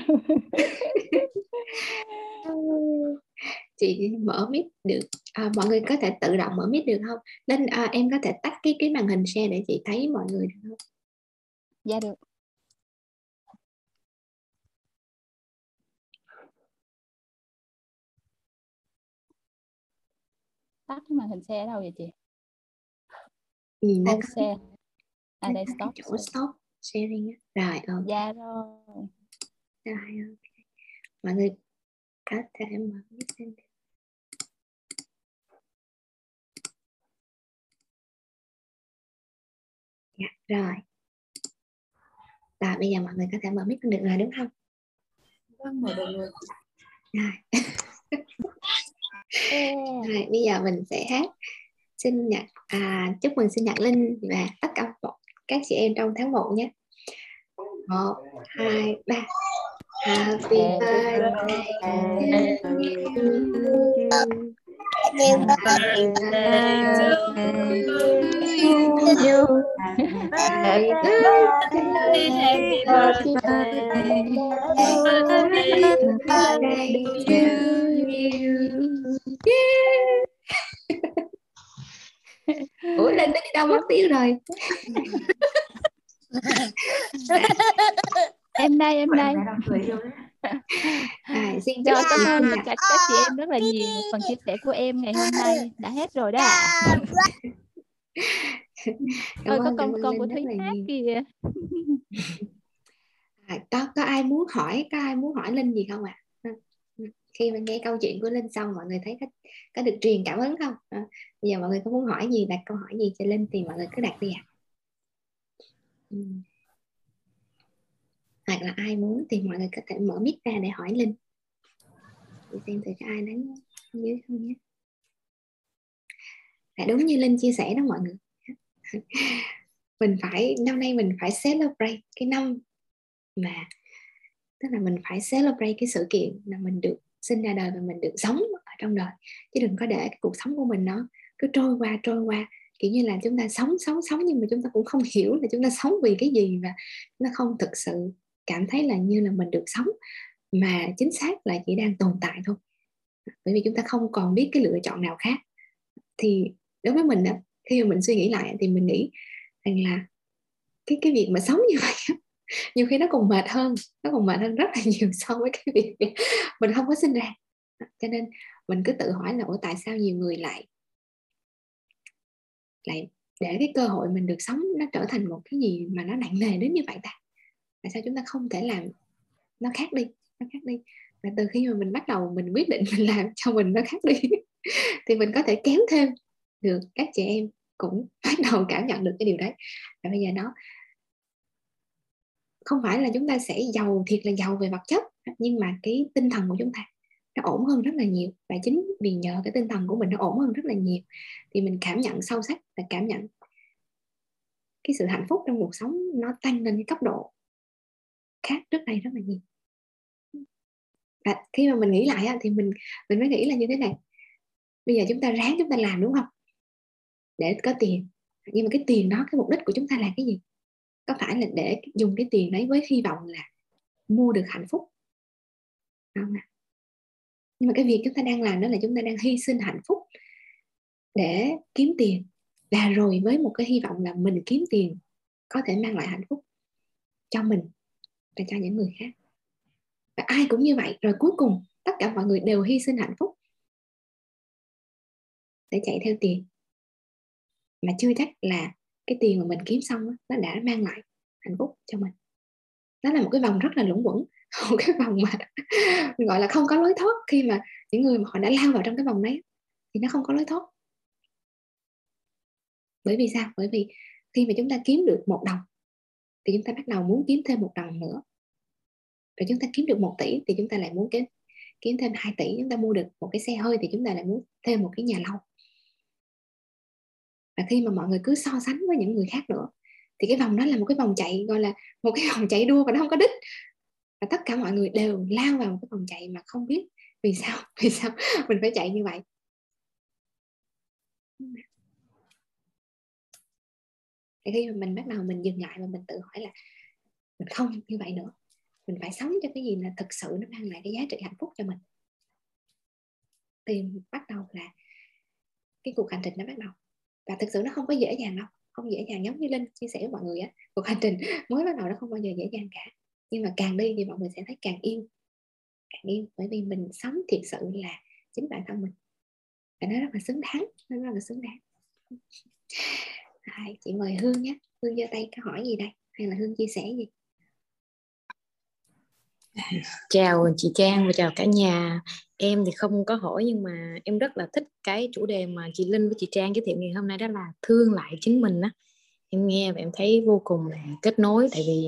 Chị mở mic được à, mọi người có thể tự động mở mic được không? Nên à, em có thể tắt cái cái màn hình share để chị thấy mọi người được không? Dạ được. Tắt cái màn hình xe ở đâu vậy chị? Ừ, nó có xe. À đây stop. Chỗ stop sharing á. Rồi ok. Dạ rồi. Rồi ok. Mọi người có thể mở mic lên. Dạ rồi. Rồi bây giờ mọi người có thể mở mic được rồi đúng không? Vâng mọi người. Rồi. Yeah. Rồi, bây giờ mình sẽ hát sinh nhật à, chúc mừng sinh nhật Linh và tất cả các chị em trong tháng một nhé. Một hai ba. Happy birthday to you. Happy birthday to you. Happy birthday, happy birthday to you. Yeah. Ủa Linh đi đâu mất tiêu rồi. Em đây em đây à, xin cho cảm ơn các chị em rất là nhiều phần chia sẻ của em ngày hôm nay. Đã hết rồi đó ạ. À. Ôi có con con của Thúy hát kìa. À, có có ai muốn hỏi có ai muốn hỏi Linh gì không ạ? À? Khi mà nghe câu chuyện của Linh xong mọi người thấy có, có được truyền cảm hứng không? À, bây giờ mọi người có muốn hỏi gì, đặt câu hỏi gì cho Linh thì mọi người cứ đặt đi ạ. À. Ừ. Hoặc là ai muốn thì mọi người có thể mở mic ra để hỏi Linh. Để xem thử có ai đánh dưới không nhé. Là đúng như Linh chia sẻ đó mọi người. Mình phải, năm nay mình phải celebrate cái năm mà tức là mình phải celebrate cái sự kiện là mình được sinh ra đời và mình được sống ở trong đời, chứ đừng có để cái cuộc sống của mình nó cứ trôi qua trôi qua kiểu như là chúng ta sống sống sống nhưng mà chúng ta cũng không hiểu là chúng ta sống vì cái gì và nó không thực sự cảm thấy là như là mình được sống mà chính xác là chỉ đang tồn tại thôi, bởi vì chúng ta không còn biết cái lựa chọn nào khác. Thì đối với mình khi mà mình suy nghĩ lại thì mình nghĩ rằng là cái cái việc mà sống như vậy nhiều khi nó còn mệt hơn nó còn mệt hơn rất là nhiều so với cái việc mình không có sinh ra. Cho nên mình cứ tự hỏi là ủa tại sao nhiều người lại lại để cái cơ hội mình được sống nó trở thành một cái gì mà nó nặng nề đến như vậy ta? Tại sao chúng ta không thể làm nó khác đi, nó khác đi? Và từ khi mà mình bắt đầu mình quyết định mình làm cho mình nó khác đi thì mình có thể kéo thêm được các chị em cũng bắt đầu cảm nhận được cái điều đấy. Và bây giờ nó không phải là chúng ta sẽ giàu thiệt là giàu về vật chất, nhưng mà cái tinh thần của chúng ta nó ổn hơn rất là nhiều. Và chính vì nhờ cái tinh thần của mình nó ổn hơn rất là nhiều thì mình cảm nhận sâu sắc và cảm nhận cái sự hạnh phúc trong cuộc sống nó tăng lên cái cấp độ khác trước đây rất là nhiều. Và khi mà mình nghĩ lại thì mình, mình mới nghĩ là như thế này. Bây giờ chúng ta ráng chúng ta làm đúng không? Để có tiền. Nhưng mà cái tiền đó, cái mục đích của chúng ta là cái gì? Có phải là để dùng cái tiền đấy với hy vọng là mua được hạnh phúc không ạ? Nhưng mà cái việc chúng ta đang làm đó là chúng ta đang hy sinh hạnh phúc để kiếm tiền, và rồi với một cái hy vọng là mình kiếm tiền có thể mang lại hạnh phúc cho mình và cho những người khác. Và ai cũng như vậy, rồi cuối cùng tất cả mọi người đều hy sinh hạnh phúc để chạy theo tiền, mà chưa chắc là cái tiền mà mình kiếm xong đó, nó đã mang lại hạnh phúc cho mình. Đó là một cái vòng rất là luẩn quẩn, một cái vòng mà mình gọi là không có lối thoát. Khi mà những người mà họ đã lao vào trong cái vòng đấy thì nó không có lối thoát. Bởi vì sao? Bởi vì khi mà chúng ta kiếm được một đồng thì chúng ta bắt đầu muốn kiếm thêm một đồng nữa. Rồi chúng ta kiếm được một tỷ thì chúng ta lại muốn kiếm, kiếm thêm hai tỷ. Chúng ta mua được một cái xe hơi thì chúng ta lại muốn thêm một cái nhà lầu. Và khi mà mọi người cứ so sánh với những người khác nữa thì cái vòng đó là một cái vòng chạy, gọi là một cái vòng chạy đua và nó không có đích. Và tất cả mọi người đều lao vào một cái vòng chạy mà không biết vì sao, vì sao mình phải chạy như vậy. Thì khi mà mình bắt đầu mình dừng lại và mình tự hỏi là mình không như vậy nữa, mình phải sống cho cái gì là thực sự nó mang lại cái giá trị hạnh phúc cho mình, thì bắt đầu là cái cuộc hành trình nó bắt đầu. Và thực sự nó không có dễ dàng đâu, không dễ dàng. Giống như Linh chia sẻ với mọi người á, cuộc hành trình mới bắt đầu nó không bao giờ dễ dàng cả, nhưng mà càng đi thì mọi người sẽ thấy càng yêu, càng yêu, bởi vì mình sống thiệt sự là chính bản thân mình, và nó rất là xứng đáng, nó rất là xứng đáng. Đấy, chị mời Hương nhé. Hương giơ tay có hỏi gì đây, hay là Hương chia sẻ gì? Chào chị Trang và chào cả nhà. Em thì không có hỏi, nhưng mà em rất là thích cái chủ đề mà chị Linh với chị Trang giới thiệu ngày hôm nay, đó là thương lại chính mình á. Em nghe và em thấy vô cùng là kết nối, tại vì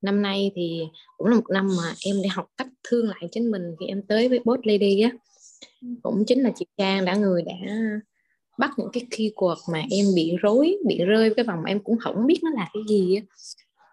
năm nay thì cũng là một năm mà em đã học cách thương lại chính mình khi em tới với Boss Lady á. Cũng chính là chị Trang đã người đã bắt những cái keyword mà em bị rối, bị rơi cái vòng em cũng không biết nó là cái gì á.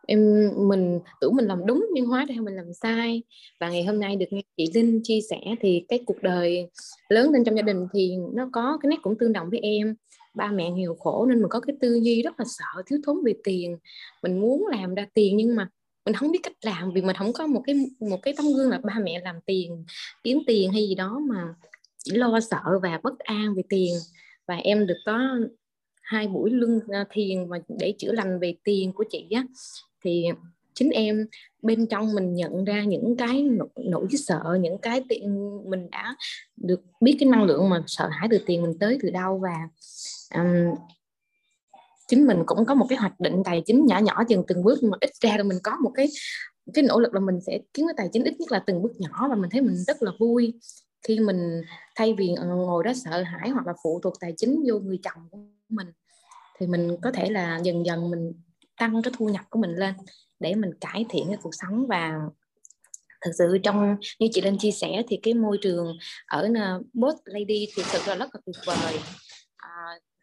Em mình tưởng mình làm đúng nhưng hóa ra mình làm sai. Và ngày hôm nay được nghe chị Linh chia sẻ thì cái cuộc đời lớn lên trong gia đình thì nó có cái nét cũng tương đồng với em. Ba mẹ nghèo khổ nên mình có cái tư duy rất là sợ thiếu thốn về tiền. Mình muốn làm ra tiền nhưng mà mình không biết cách làm, vì mình không có một cái một cái tấm gương là ba mẹ làm tiền, kiếm tiền hay gì đó, mà chỉ lo sợ và bất an về tiền. Và em được có hai buổi luân thiền và để chữa lành về tiền của chị á, thì chính em bên trong mình nhận ra những cái nỗi sợ, những cái tiền mình đã được biết cái năng lượng mà sợ hãi từ tiền mình tới từ đâu. Và um, chính mình cũng có một cái hoạch định tài chính nhỏ nhỏ chừng từng bước, nhưng mà ít ra là mình có một cái cái nỗ lực là mình sẽ kiếm cái tài chính ít nhất là từng bước nhỏ. Và mình thấy mình rất là vui khi mình thay vì ngồi đó sợ hãi hoặc là phụ thuộc tài chính vô người chồng của mình, thì mình có thể là dần dần mình tăng cái thu nhập của mình lên để mình cải thiện cái cuộc sống. Và thực sự trong như chị Linh chia sẻ thì cái môi trường ở Boss Lady thì thực ra rất là tuyệt vời. À,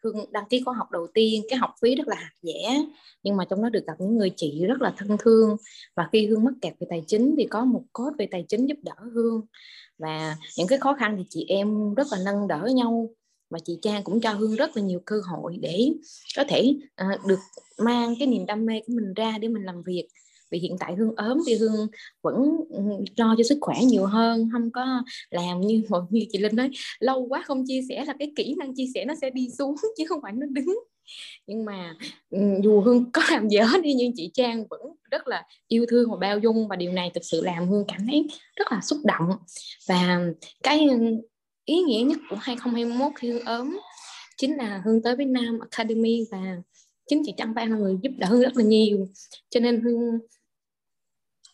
Hương đăng ký khóa học đầu tiên, cái học phí rất là hạt dẻ, nhưng mà trong đó được gặp những người chị rất là thân thương. Và khi Hương mắc kẹt về tài chính thì có một coach về tài chính giúp đỡ Hương, và những cái khó khăn thì chị em rất là nâng đỡ nhau. Và chị Trang cũng cho Hương rất là nhiều cơ hội để có thể uh, được mang cái niềm đam mê của mình ra để mình làm việc. Vì hiện tại Hương ốm thì Hương vẫn lo cho sức khỏe nhiều hơn, không có làm như như chị Linh nói, lâu quá không chia sẻ là cái kỹ năng chia sẻ nó sẽ đi xuống chứ không phải nó đứng. Nhưng mà dù Hương có làm dở đi nhưng chị Trang vẫn rất là yêu thương và bao dung, và điều này thực sự làm Hương cảm thấy rất là xúc động. Và cái ý nghĩa nhất của hai không hai mốt khi Hương ốm chính là Hương tới với NAM Academy, và chính chị Trang Phan là người giúp đỡ Hương rất là nhiều, cho nên Hương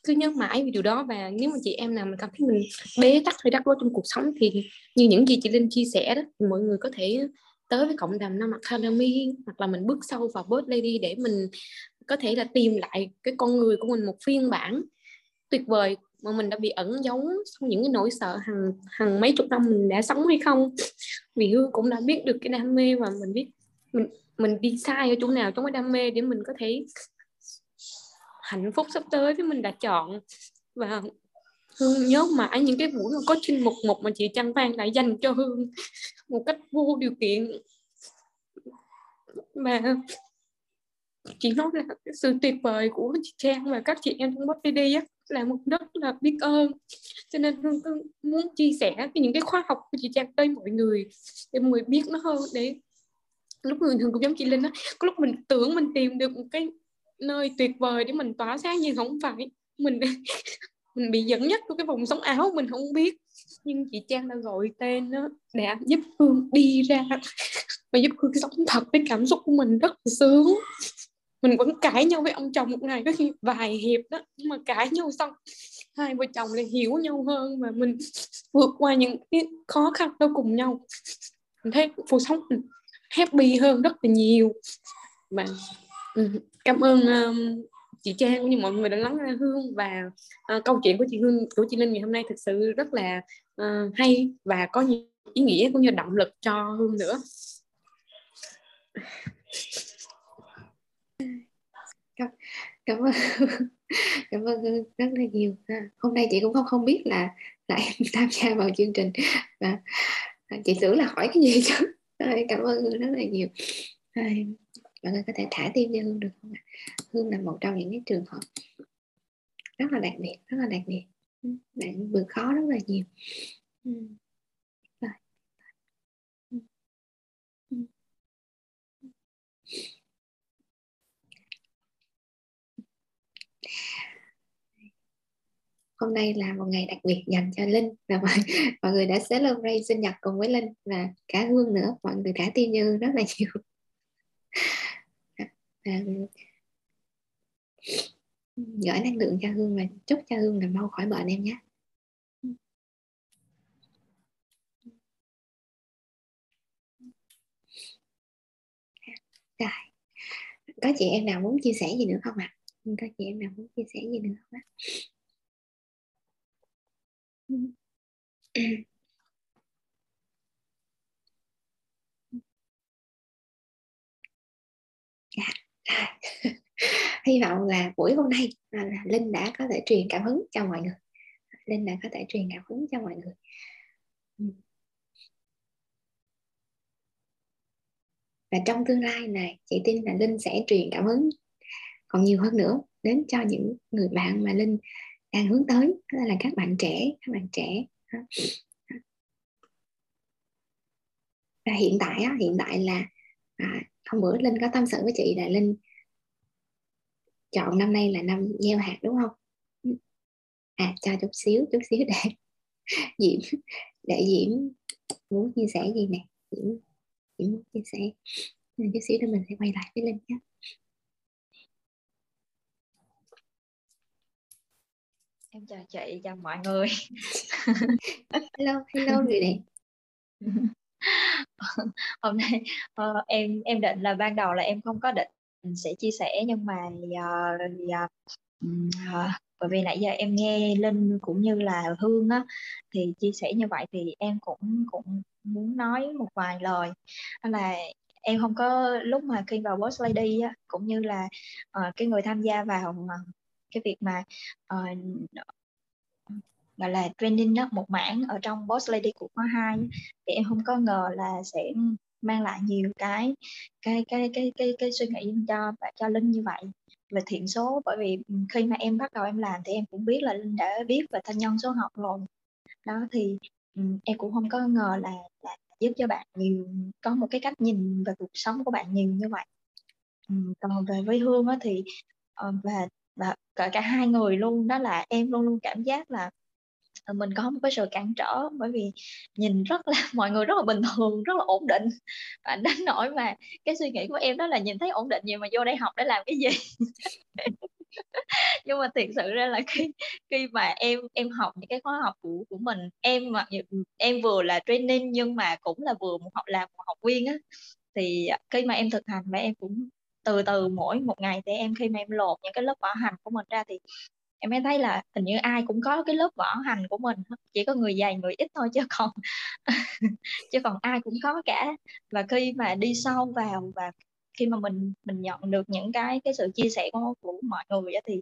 cứ nhớ mãi về điều đó. Và nếu mà chị em nào mình cảm thấy mình bế tắc hay rắc rối trong cuộc sống thì như những gì chị Linh chia sẻ đó, thì mọi người có thể tới với cộng đồng NAM Academy, hoặc là mình bước sâu vào Boss Lady để mình có thể là tìm lại cái con người của mình, một phiên bản tuyệt vời mà mình đã bị ẩn giấu trong những cái nỗi sợ hàng hàng mấy chục năm mình đã sống hay không. Vì Hương cũng đã biết được cái đam mê, và mình biết mình mình đi sai ở chỗ nào trong cái đam mê để mình có thể hạnh phúc sắp tới với mình đã chọn. Và Hương nhớ mãi những cái buổi mà có chuyên mục một mà chị Trang Phan đã dành cho Hương một cách vô điều kiện, mà chị nói là sự tuyệt vời của chị Trang và các chị em trong Boss Lady á, là một rất là biết ơn. Cho nên Hương cứ muốn chia sẻ những cái khóa học của chị Trang tới mọi người để mọi người biết nó hơn. Để lúc người thường cũng giống chị Linh á, có lúc mình tưởng mình tìm được một cái nơi tuyệt vời để mình tỏa sáng nhưng không phải. Mình mình bị dẫn dắt của cái vòng sống áo mình không biết. Nhưng chị Trang đã gọi tên đó để giúp Hương đi ra và giúp Hương sống thật với cảm xúc của mình, rất là sướng. Mình vẫn cãi nhau với ông chồng một ngày có khi vài hiệp đó, nhưng mà cãi nhau xong hai vợ chồng lại hiểu nhau hơn và mình vượt qua những cái khó khăn đó cùng nhau. Mình thấy cuộc sống mình happy hơn rất là nhiều. Và cảm ơn um, chị Trang cũng như mọi người đã lắng nghe Hương. Và uh, câu chuyện của chị Hương, của chị Linh ngày hôm nay thực sự rất là uh, hay và có nhiều ý nghĩa cũng như động lực cho Hương nữa. Cảm, cảm ơn cảm ơn Hương rất là nhiều. Hôm nay chị cũng không không biết là là em tham gia vào chương trình và chị tưởng là hỏi cái gì chứ. Cảm ơn Hương rất là nhiều. Mọi người có thể thả tim cho Hương được không ạ? Hương là một trong những cái trường hợp rất là đặc biệt, rất là đặc biệt. Bạn vượt khó rất là nhiều. Rồi. Hôm nay là một ngày đặc biệt dành cho Linh và mọi, mọi người đã celebrate sinh nhật cùng với Linh và cả Hương nữa. Mọi người thả tim như rất là nhiều. À, gửi năng lượng cho Hương và chúc cho Hương là mau khỏi bệnh em nhé. Rồi. Có chị em nào muốn chia sẻ gì nữa không ạ? À? Có chị em nào muốn chia sẻ gì nữa không ạ? À? Hy vọng là buổi hôm nay là Linh đã có thể truyền cảm hứng cho mọi người. Linh đã có thể truyền cảm hứng cho mọi người. Và trong tương lai này, chị tin là Linh sẽ truyền cảm hứng còn nhiều hơn nữa đến cho những người bạn mà Linh đang hướng tới, đó là các bạn trẻ, các bạn trẻ. Và hiện tại hiện tại là hôm bữa Linh có tâm sự với chị là Linh chọn năm nay là năm gieo hạt đúng không? À, cho chút xíu, chút xíu để Diễm, để Diễm muốn chia sẻ gì nè. Diễm, Diễm muốn chia sẻ nên chút xíu nữa mình sẽ quay lại với Linh nhé. Em chào chị, chào mọi người. Hello, hello người đẹp. Hôm nay uh, em em định là ban đầu là em không có định sẽ chia sẻ, nhưng mà uh, uh, uh, bởi vì nãy giờ em nghe Linh cũng như là Hương á thì chia sẻ như vậy thì em cũng cũng muốn nói một vài lời. Là em không có, lúc mà khi vào Boss Lady á, cũng như là uh, cái người tham gia vào uh, cái việc mà uh, gọi là training đó, một mảng ở trong Boss Lady của khóa hai, thì em không có ngờ là sẽ mang lại nhiều cái cái cái cái cái cái suy nghĩ cho cho Linh như vậy về thiện số. Bởi vì khi mà em bắt đầu em làm thì em cũng biết là Linh đã biết về thân nhân số học rồi đó, thì em cũng không có ngờ là, là giúp cho bạn nhiều, có một cái cách nhìn về cuộc sống của bạn nhiều như vậy. Còn về với Hương á thì và và cả cả hai người luôn, đó là em luôn luôn cảm giác là mình có một cái sự cản trở, bởi vì nhìn rất là mọi người rất là bình thường, rất là ổn định, và đến nỗi mà cái suy nghĩ của em đó là nhìn thấy ổn định vậy mà vô đây học để làm cái gì. Nhưng mà thiệt sự ra là khi khi mà em em học những cái khóa học của của mình, em mà em vừa là training nhưng mà cũng là vừa một học làm một học viên á, thì khi mà em thực hành và em cũng từ từ mỗi một ngày để em, khi mà em lột những cái lớp bảo hành của mình ra thì em mới thấy là hình như ai cũng có cái lớp vỏ hành của mình, chỉ có người dày người ít thôi, chứ còn chứ còn ai cũng có cả. Và khi mà đi sâu vào và khi mà mình mình nhận được những cái cái sự chia sẻ của, của mọi người đó, thì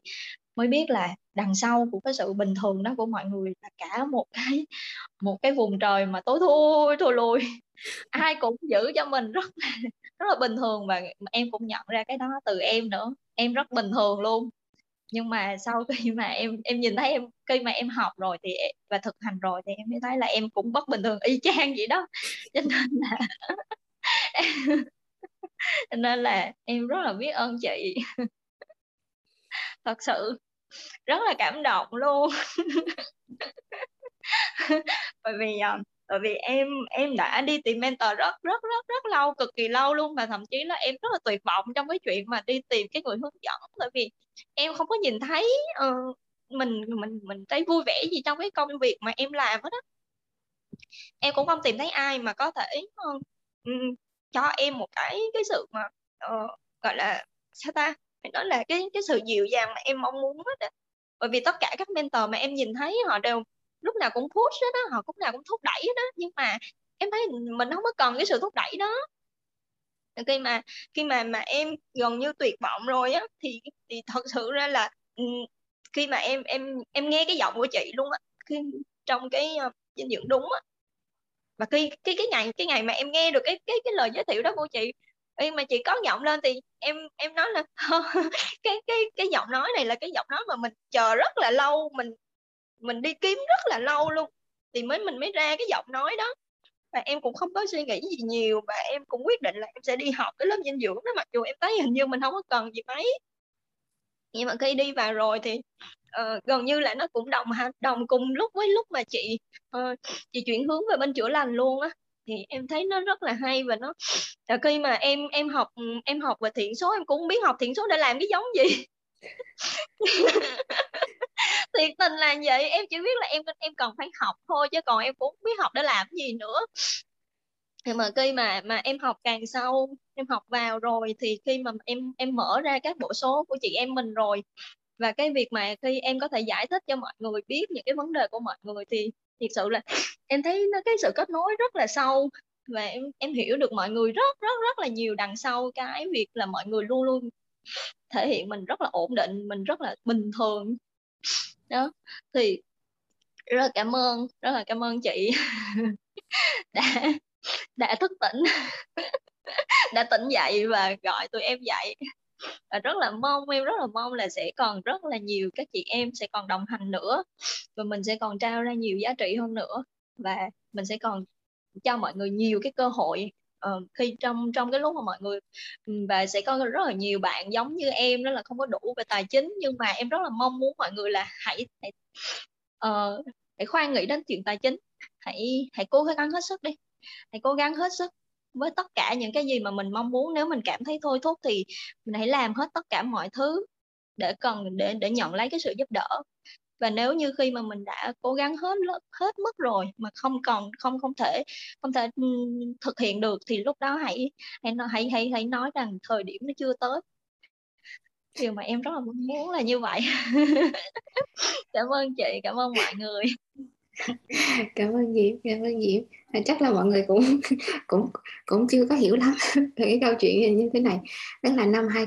mới biết là đằng sau của cái sự bình thường đó của mọi người là cả một cái một cái vùng trời mà tối thui thui lùi, ai cũng giữ cho mình rất là, rất là bình thường. Và em cũng nhận ra cái đó từ em nữa, em rất bình thường luôn. Nhưng mà sau khi mà em em nhìn thấy, em khi mà em học rồi thì và thực hành rồi thì em mới thấy là em cũng bất bình thường y chang vậy đó. Cho nên là em, cho nên là em rất là biết ơn chị, thật sự rất là cảm động luôn. Bởi vì bởi vì em em đã đi tìm mentor rất rất rất rất lâu, cực kỳ lâu luôn, và thậm chí là em rất là tuyệt vọng trong cái chuyện mà đi tìm cái người hướng dẫn, bởi vì em không có nhìn thấy uh, mình mình mình thấy vui vẻ gì trong cái công việc mà em làm hết á. Em cũng không tìm thấy ai mà có thể uh, um, cho em một cái cái sự mà uh, gọi là sao ta, phải nói là cái cái sự dịu dàng mà em mong muốn hết á. Bởi vì tất cả các mentor mà em nhìn thấy họ đều lúc nào cũng push hết đó, họ lúc nào cũng thúc đẩy hết đó, nhưng mà em thấy mình không có cần cái sự thúc đẩy đó. Khi mà khi mà mà em gần như tuyệt vọng rồi á, thì thì thật sự ra là khi mà em em em nghe cái giọng của chị luôn á, khi trong cái uh, dinh dưỡng đúng á, và khi cái cái ngày cái ngày mà em nghe được cái cái cái lời giới thiệu đó của chị, em mà chị có giọng lên thì em em nói là cái cái cái giọng nói này là cái giọng nói mà mình chờ rất là lâu, mình mình đi kiếm rất là lâu luôn thì mới mình mới ra cái giọng nói đó. Và em cũng không có suy nghĩ gì nhiều, và em cũng quyết định là em sẽ đi học cái lớp dinh dưỡng đó, mặc dù em thấy hình như mình không có cần gì mấy. Nhưng mà khi đi vào rồi thì uh, gần như là nó cũng đồng đồng cùng lúc với lúc mà chị uh, chị chuyển hướng về bên chữa lành luôn á, thì em thấy nó rất là hay. Và nó khi mà em em học em học về thiện số, em cũng không biết học thiện số để làm cái giống gì. Thiệt tình là vậy, em chỉ biết là em em cần phải học thôi, chứ còn em cũng không biết học để làm gì nữa. Thì mà khi mà mà em học càng sâu, em học vào rồi thì khi mà em em mở ra các bộ số của chị em mình rồi, và cái việc mà khi em có thể giải thích cho mọi người biết những cái vấn đề của mọi người, thì thực sự là em thấy nó cái sự kết nối rất là sâu, và em em hiểu được mọi người rất rất rất là nhiều đằng sau cái việc là mọi người luôn luôn thể hiện mình rất là ổn định, mình rất là bình thường đó. Thì rất là cảm ơn, rất là cảm ơn chị đã đã thức tỉnh, đã tỉnh dậy và gọi tụi em dậy. Và rất là mong, em rất là mong là sẽ còn rất là nhiều các chị em sẽ còn đồng hành nữa, và mình sẽ còn trao ra nhiều giá trị hơn nữa, và mình sẽ còn cho mọi người nhiều cái cơ hội Ờ, khi trong trong cái lúc mà mọi người, và sẽ có rất là nhiều bạn giống như em đó là không có đủ về tài chính, nhưng mà em rất là mong muốn mọi người là hãy hãy, uh, hãy khoan nghĩ đến chuyện tài chính, hãy hãy cố gắng hết sức đi, hãy cố gắng hết sức với tất cả những cái gì mà mình mong muốn. Nếu mình cảm thấy thôi thúc thì mình hãy làm hết tất cả mọi thứ để cần để để nhận lấy cái sự giúp đỡ. Và nếu như khi mà mình đã cố gắng hết hết mức rồi mà không còn không không thể không thể thực hiện được, thì lúc đó hãy hãy hãy hãy, hãy nói rằng thời điểm nó chưa tới. Điều mà em rất là muốn là như vậy. Cảm ơn chị, cảm ơn mọi người. Cảm ơn Diễm, cảm ơn Diễm. Chắc là mọi người cũng cũng cũng chưa có hiểu lắm về cái câu chuyện như thế này. Tức là năm hai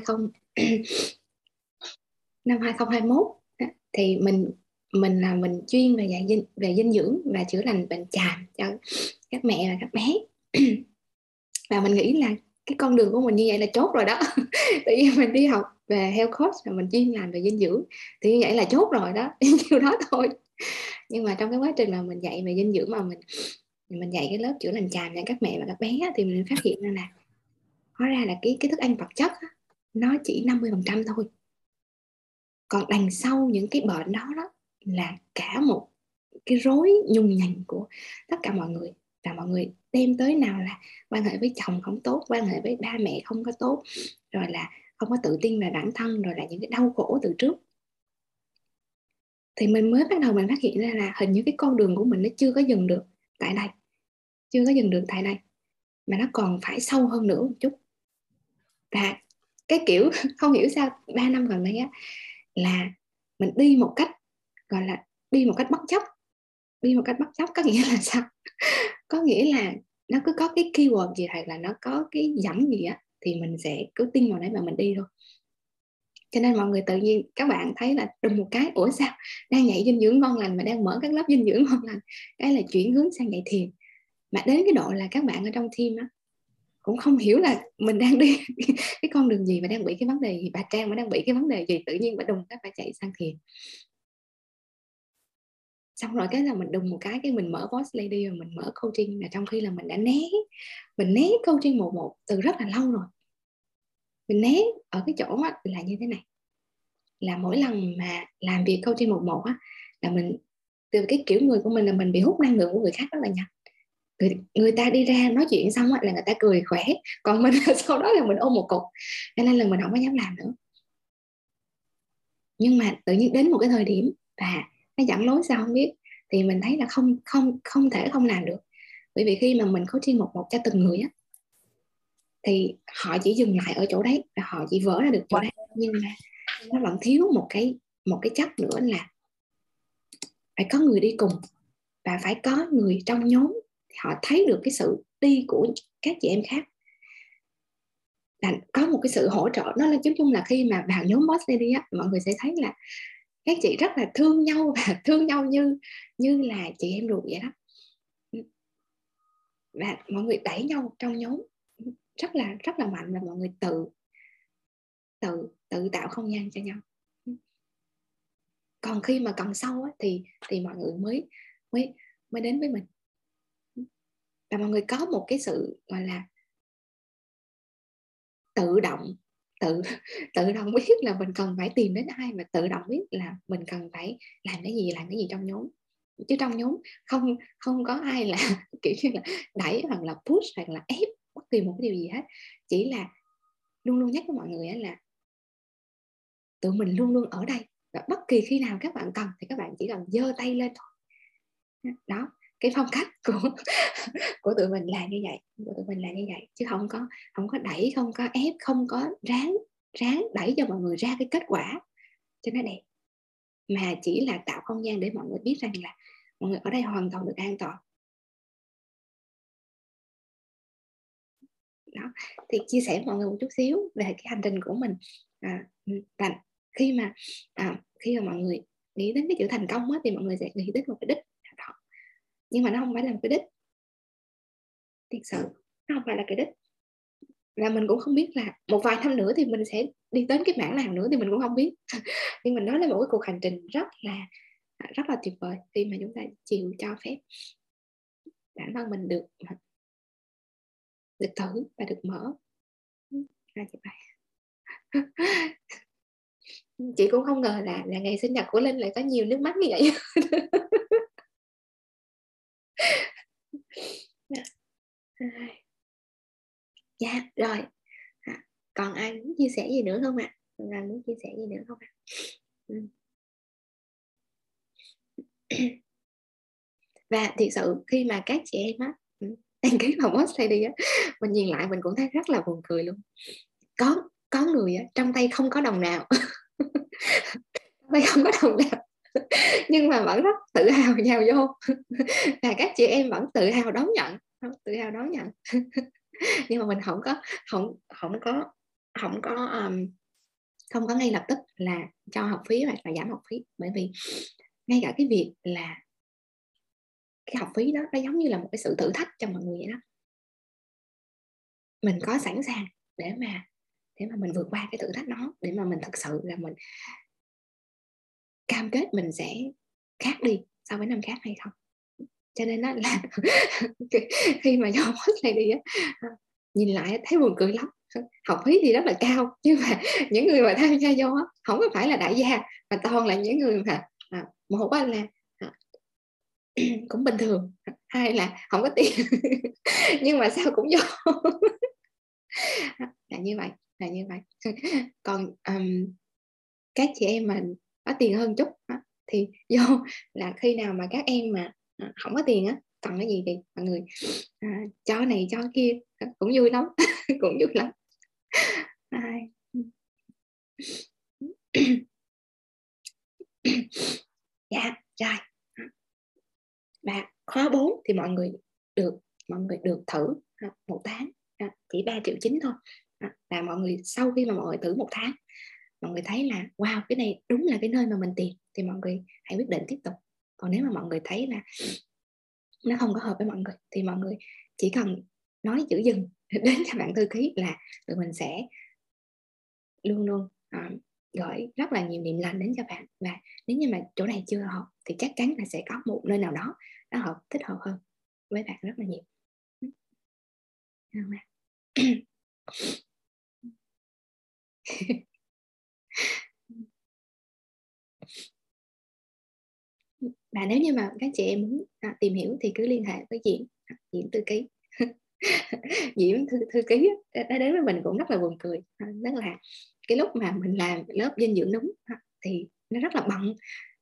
không hai mốt thì mình mình là mình chuyên về dạy dinh về dinh dưỡng và chữa lành bệnh tràn cho các mẹ và các bé, và mình nghĩ là cái con đường của mình như vậy là chốt rồi đó. Tự nhiên mình đi học về health coach và mình chuyên làm về dinh dưỡng thì như vậy là chốt rồi đó, nhiêu đó thôi. Nhưng mà trong cái quá trình mà mình dạy về dinh dưỡng, mà mình mình dạy cái lớp chữa lành tràn cho các mẹ và các bé á, thì mình phát hiện ra là hóa ra là cái cái thức ăn vật chất á, nó chỉ năm mươi phần trăm thôi. Còn đằng sau những cái bệnh đó, đó là cả một cái rối nhùng nhằng của tất cả mọi người. Và mọi người đem tới nào là quan hệ với chồng không tốt, quan hệ với ba mẹ không có tốt, rồi là không có tự tin về bản thân, rồi là những cái đau khổ từ trước. Thì mình mới bắt đầu mình phát hiện ra là hình như cái con đường của mình nó chưa có dừng được tại đây. Chưa có dừng được tại đây. Mà nó còn phải sâu hơn nữa một chút. Và cái kiểu không hiểu sao ba năm gần đây á, là mình đi một cách gọi là đi một cách bất chấp. Đi một cách bất chấp có nghĩa là sao? Có nghĩa là nó cứ có cái keyword gì hoặc là nó có cái dẫn gì á, thì mình sẽ cứ tin vào đấy mà mình đi thôi. Cho nên mọi người tự nhiên các bạn thấy là đùng một cái, ủa sao đang dạy dinh dưỡng ngon lành mà đang mở các lớp dinh dưỡng ngon lành, cái là chuyển hướng sang dạy thiền. Mà đến cái độ là các bạn ở trong team á, cũng không hiểu là mình đang đi cái con đường gì, mà đang bị cái vấn đề gì, bà Trang mà đang bị cái vấn đề gì, tự nhiên bà đùng cái bà chạy sang Thiền. Xong rồi cái là mình đùng một cái cái mình mở Boss Lady rồi mình mở coaching, là trong khi là mình đã né mình né coaching một một từ rất là lâu rồi. Mình né ở cái chỗ là như thế này, là mỗi lần mà làm việc coaching một một á, là mình từ cái kiểu người của mình là mình bị hút năng lượng của người khác rất là nhanh. Người, người ta đi ra nói chuyện xong là người ta cười khỏe, còn mình sau đó là mình ôm một cục, cho nên là mình không có dám làm nữa. Nhưng mà tự nhiên đến một cái thời điểm và nó dẫn lối sao không biết, thì mình thấy là không không không thể không làm được. Bởi vì khi mà mình coaching một một cho từng người á, thì họ chỉ dừng lại ở chỗ đấy, và họ chỉ vỡ ra được chỗ đấy, nhưng mà nó vẫn thiếu một cái một cái chất nữa, là phải có người đi cùng và phải có người trong nhóm họ thấy được cái sự đi của các chị em khác, là có một cái sự hỗ trợ. Nó là chung chung là khi mà vào nhóm Boss Lady á, mọi người sẽ thấy là các chị rất là thương nhau, và thương nhau như như là chị em ruột vậy đó, và mọi người đẩy nhau trong nhóm rất là rất là mạnh, và mọi người tự tự tự tạo không gian cho nhau. Còn khi mà cần sâu á, thì thì mọi người mới mới mới đến với mình, và mọi người có một cái sự gọi là tự động tự tự động biết là mình cần phải tìm đến ai, và tự động biết là mình cần phải làm cái gì làm cái gì trong nhóm. Chứ trong nhóm không không có ai là kiểu như là đẩy hoặc là push hoặc là ép bất kỳ một cái điều gì hết. Chỉ là luôn luôn nhắc với mọi người là tụi mình luôn luôn ở đây, và bất kỳ khi nào các bạn cần thì các bạn chỉ cần giơ tay lên thôi. Đó, cái phong cách của của tụi mình là như vậy, của tụi mình là như vậy, chứ không có không có đẩy, không có ép, không có ráng ráng đẩy cho mọi người ra cái kết quả cho nó đẹp, mà chỉ là tạo không gian để mọi người biết rằng là mọi người ở đây hoàn toàn được an toàn. Đó, thì chia sẻ với mọi người một chút xíu về cái hành trình của mình. À, và khi mà à, khi mà mọi người nghĩ đến cái chữ thành công á, thì mọi người sẽ nghĩ đến một cái đích, nhưng mà nó không phải là một cái đích thiệt sự, nó không phải là cái đích, là mình cũng không biết là một vài năm nữa thì mình sẽ đi đến cái mảng nào nữa thì mình cũng không biết. Nhưng mình nói là một cái cuộc hành trình rất là rất là tuyệt vời khi mà chúng ta chịu cho phép bản thân mình được được thử và được mở ra. Chị bài chị cũng không ngờ là là ngày sinh nhật của Linh lại có nhiều nước mắt như vậy. Dạ, yeah, rồi. À, còn ai muốn chia sẻ gì nữa không ạ? À? Còn ai muốn chia sẻ gì nữa không ạ? À? Ừ. Và thực sự khi mà các chị em á đăng ký vào Boss Lady á, mình nhìn lại mình cũng thấy rất là buồn cười luôn. Có có người á, trong tay không có đồng nào. Tay không có đồng nào. Nhưng mà vẫn rất tự hào nhào vô, và các chị em vẫn tự hào đón nhận, tự hào đón nhận. Nhưng mà mình không có không không có không có um, không có ngay lập tức là cho học phí hoặc là giảm học phí, bởi vì ngay cả cái việc là cái học phí đó nó giống như là một cái sự thử thách cho mọi người vậy đó. Mình có sẵn sàng để mà để mà mình vượt qua cái thử thách đó, để mà mình thật sự là mình cam kết mình sẽ khác đi so với năm khác hay không. Cho nên đó là khi mà vô Boss Lady á, nhìn lại thấy buồn cười lắm. Học phí thì rất là cao, nhưng mà những người mà tham gia vô á, không có phải là đại gia, mà toàn là những người mà à, một á là à, cũng bình thường, hai là không có tiền nhưng mà sao cũng vô. Là như vậy, là như vậy. Còn um, các chị em mà có tiền hơn chút á, thì vô là khi nào mà các em mà à, không có tiền á, cần cái gì thì mọi người à, cho này cho kia, cũng vui lắm. Cũng vui lắm. À. Dạ rồi. Và khóa bốn thì mọi người được mọi người được thử một tháng chỉ ba triệu chín thôi, và mọi người sau khi mà mọi người thử một tháng, mọi người thấy là wow, cái này đúng là cái nơi mà mình tìm, thì mọi người hãy quyết định tiếp tục. Còn nếu mà mọi người thấy là nó không có hợp với mọi người, thì mọi người chỉ cần nói chữ dừng đến cho bạn thư ký là tụi mình sẽ luôn luôn uh, gửi rất là nhiều niềm lành đến cho bạn. Và nếu như mà chỗ này chưa hợp thì chắc chắn là sẽ có một nơi nào đó nó hợp thích hợp hơn với bạn rất là nhiều. Và nếu như mà các chị em muốn à, tìm hiểu thì cứ liên hệ với Diễm, à, Diễm thư ký. Diễm thư, thư ký đã đến với mình cũng rất là buồn cười. À, tức là cái lúc mà mình làm lớp dinh dưỡng đúng à, thì nó rất là bận,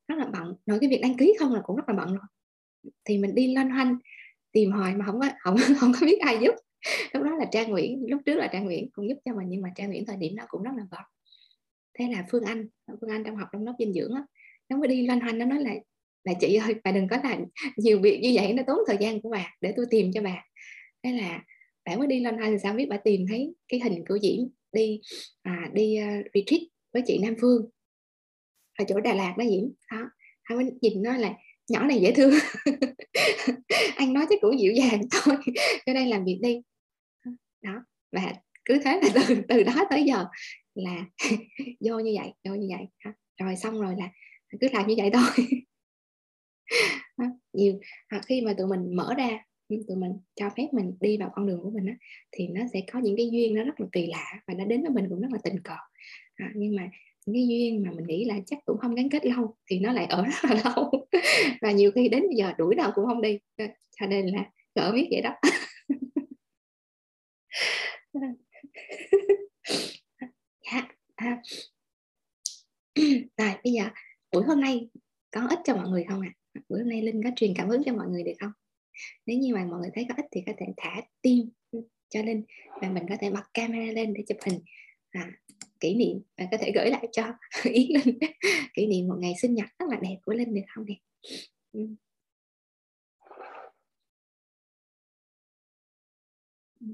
rất là bận. Nói cái việc đăng ký không là cũng rất là bận rồi. Thì mình đi loanh hoanh tìm hoài mà không có, không, không có biết ai giúp. Lúc đó là Trang Nguyễn, lúc trước là Trang Nguyễn cũng giúp cho mình, nhưng mà Trang Nguyễn thời điểm đó cũng rất là bận. Thế là Phương Anh, Phương Anh trong học trong lớp dinh dưỡng á, nó mới đi loanh hoanh, nó nói là là chị ơi, bà đừng có làm nhiều việc như vậy, nó tốn thời gian của bà, để tôi tìm cho bà. Thế là bà mới đi loanh hoanh, sao biết bà tìm thấy cái hình của Diễm đi à, đi uh, retreat với chị Nam Phương ở chỗ Đà Lạt đó Diễm. Đó, hai bên nhìn nói là nhỏ này dễ thương. Anh nói chắc cũng dịu dàng thôi, cho nên làm việc đi. Đó, và cứ thế là từ, từ đó tới giờ là vô như vậy, vô như vậy. Đó. Rồi xong rồi là cứ làm như vậy thôi. Đó, nhiều hoặc khi mà tụi mình mở ra, tụi mình cho phép mình đi vào con đường của mình đó, thì nó sẽ có những cái duyên nó rất là kỳ lạ và nó đến với mình cũng rất là tình cờ. À, nhưng mà những cái duyên mà mình nghĩ là chắc cũng không gắn kết lâu thì nó lại ở rất là lâu, và nhiều khi đến bây giờ đuổi đâu cũng không đi, cho nên là cỡ biết vậy đó. Dạ. À. Rồi bây giờ buổi hôm nay có ích cho mọi người không ạ? À? Bữa nay Linh có truyền cảm hứng cho mọi người được không? Nếu như mà mọi người thấy có ích thì có thể thả tim cho Linh, và mình có thể bật camera lên để chụp hình à, kỷ niệm, và có thể gửi lại cho Yến Linh kỷ niệm một ngày sinh nhật rất là đẹp của Linh được không nè?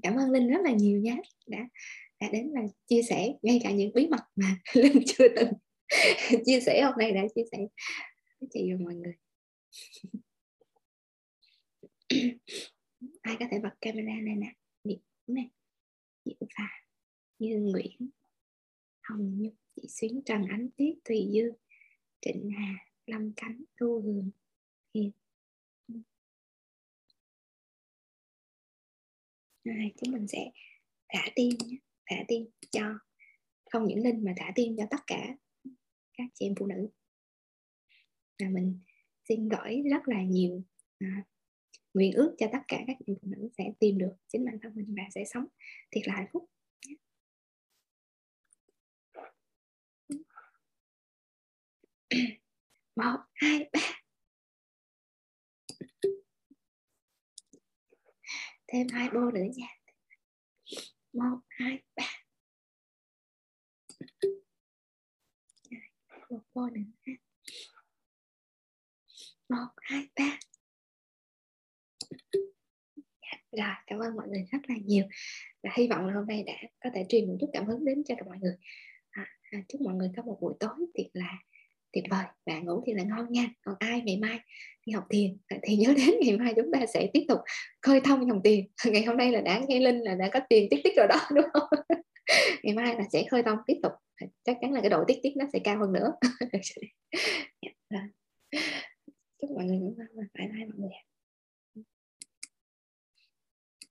Cảm ơn Linh rất là nhiều nhé, đã, đã đến và chia sẻ ngay cả những bí mật mà Linh chưa từng chia sẻ, hôm nay đã chia sẻ với chị và mọi người. Ai có thể bật camera này nè, Diễm này, Diễm Pha, Như Nguyễn, Hồng Nhung, chị Xuyến, Trần Ánh Tuyết, Thùy Dương, Trịnh Hà, Lâm Cánh, Thu Hường, Hiền. Rồi, chúng mình sẽ thả tim nhé, thả tim cho không những Linh mà thả tim cho tất cả các chị em phụ nữ. Và mình xin gửi rất là nhiều à, nguyện ước cho tất cả các chị em phụ nữ sẽ tìm được chính bản thân mình và sẽ sống thiệt là hạnh phúc. Một, hai, ba. Thêm hai bô nữa nha. Một, hai, ba. Một bô nữa ha. Một, hai, ba. Rồi, cảm ơn mọi người rất là nhiều. Và hy vọng là hôm nay đã có thể truyền một chút cảm hứng đến cho mọi người. À, chúc mọi người có một buổi tối thiệt là tuyệt vời và ngủ thì là ngon nha. Còn ai ngày mai đi học thiền thì nhớ đến ngày mai chúng ta sẽ tiếp tục khơi thông dòng tiền. Ngày hôm nay là đã nghe Linh là đã có tiền tiết tiết rồi đó đúng không? Ngày mai là sẽ khơi thông tiếp tục. Chắc chắn là cái độ tiết tiết nó sẽ cao hơn nữa. Chúc mọi người ngủ ngon và bye bye mọi người.